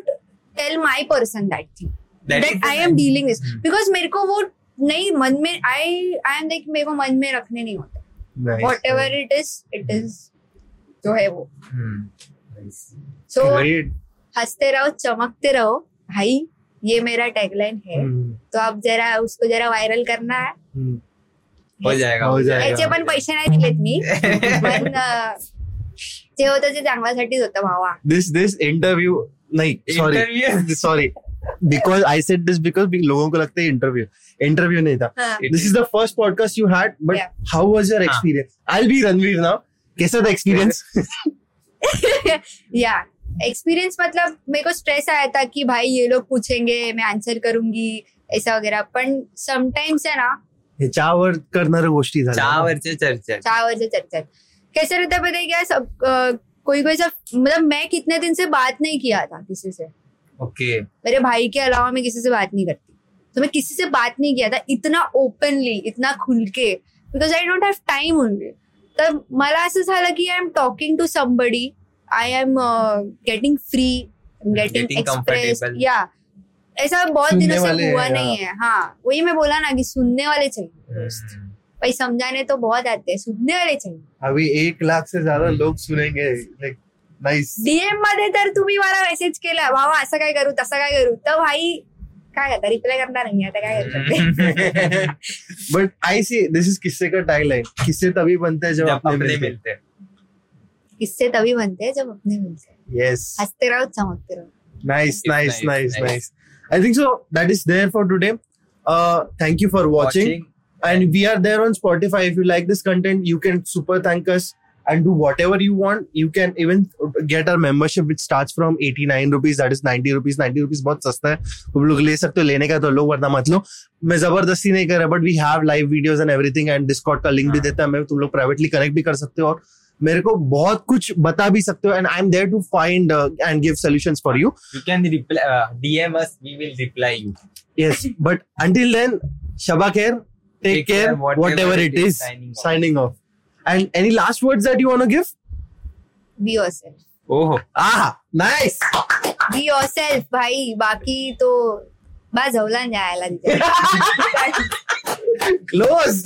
tell my person that that I am dealing this because मेरे को वो नहीं मन में आई आई एम लाइक मेरे को मन में रखने नहीं होता. Whatever it is it is जो है वो. सो हंसते रहो, चमकते रहो भाई, ये मेरा टैगलाइन है. तो आप जरा उसको जरा वायरल करना है. हो जाएगा हो जाएगा. याचे पण पैसे नाही दिलेत मी, पण जे होतं ते चांगल्यासाठीच होतं भावा. दिस दिस इंटरव्यू नाही sorry sorry because I said this because लोगों को लगता है इंटरव्यू इंटरव्यू नहीं था. This is the first podcast you had but how was your experience. I'll be Ranveer now. कैसा था एक्सपीरियंस? या एक्सपीरियंस मतलब मेरे को स्ट्रेस आया था कि भाई ये लोग पूछेंगे मैं आंसर करूंगी ऐसा वगैरह, पण समटाइम्स है ना हे चावर करणारे गोष्टी झाल्या. चावरचे चर्चा चावरचे चर्चा कैसे रहता पता है क्या सब कोई कोई सब मतलब मैं कितने दिन से बात नहीं किया था किसी से. Okay. मेरे भाई के अलावा मैं किसी से बात नहीं करती, तो मैं किसी से बात नहीं किया था इतना ओपनली, इतना खुल के, because I don't have time only. तब मला असं झालं की I am talking to somebody, I am getting free, getting express. या ऐसा बहुत दिनों से हुआ नहीं है. हाँ वही मैं बोला ना कि सुनने वाले चाहिए भाई, समझाने तो बहुत आते हैं, सुनने वाले चाहिए. अभी एक लाख से ज्यादा लोग सुनेंगे. डीएम मध्ये तर तुम्ही मला मेसेज केला भावा असं काय करू तसं काय करू, तर भाई काय आता रिप्लाय करणार नाही आता काय करणार. But I see this is किस्से का टैगलाइन, किस्से तभी बनते जब अपने मिलते हैं. किस्से तभी बनते जब अपने मिलते हैं. यस हंसते रहो चमकते रहो. Nice nice nice nice. I think so that is there for today. Thank you for watching and we are there on Spotify. If you like this content you can super thank us and do whatever you want. You can even get our membership which starts from eighty-nine rupees, that is ninety rupees. ninety rupees बहुत सस्ता है, तुम लोग ले सकते हो. लेने का तो लो वरना मत लो, मैं जबरदस्ती नहीं कर रहा. But we have live videos and everything and Discord का लिंक भी देता है. मैं तुम लोग प्राइवेटली कनेक्ट भी कर सकते हो और मेरे को बहुत कुछ बता भी सकते हो. And I am there to find and give solutions for you. You can DM us, we will reply you. Yes but until then शबा खैर, take care, whatever it is. Signing off. And any last words that you want to give? Be yourself. Oh, ah, nice. Be yourself, bhai. Baki to bas howlan jayala. Close.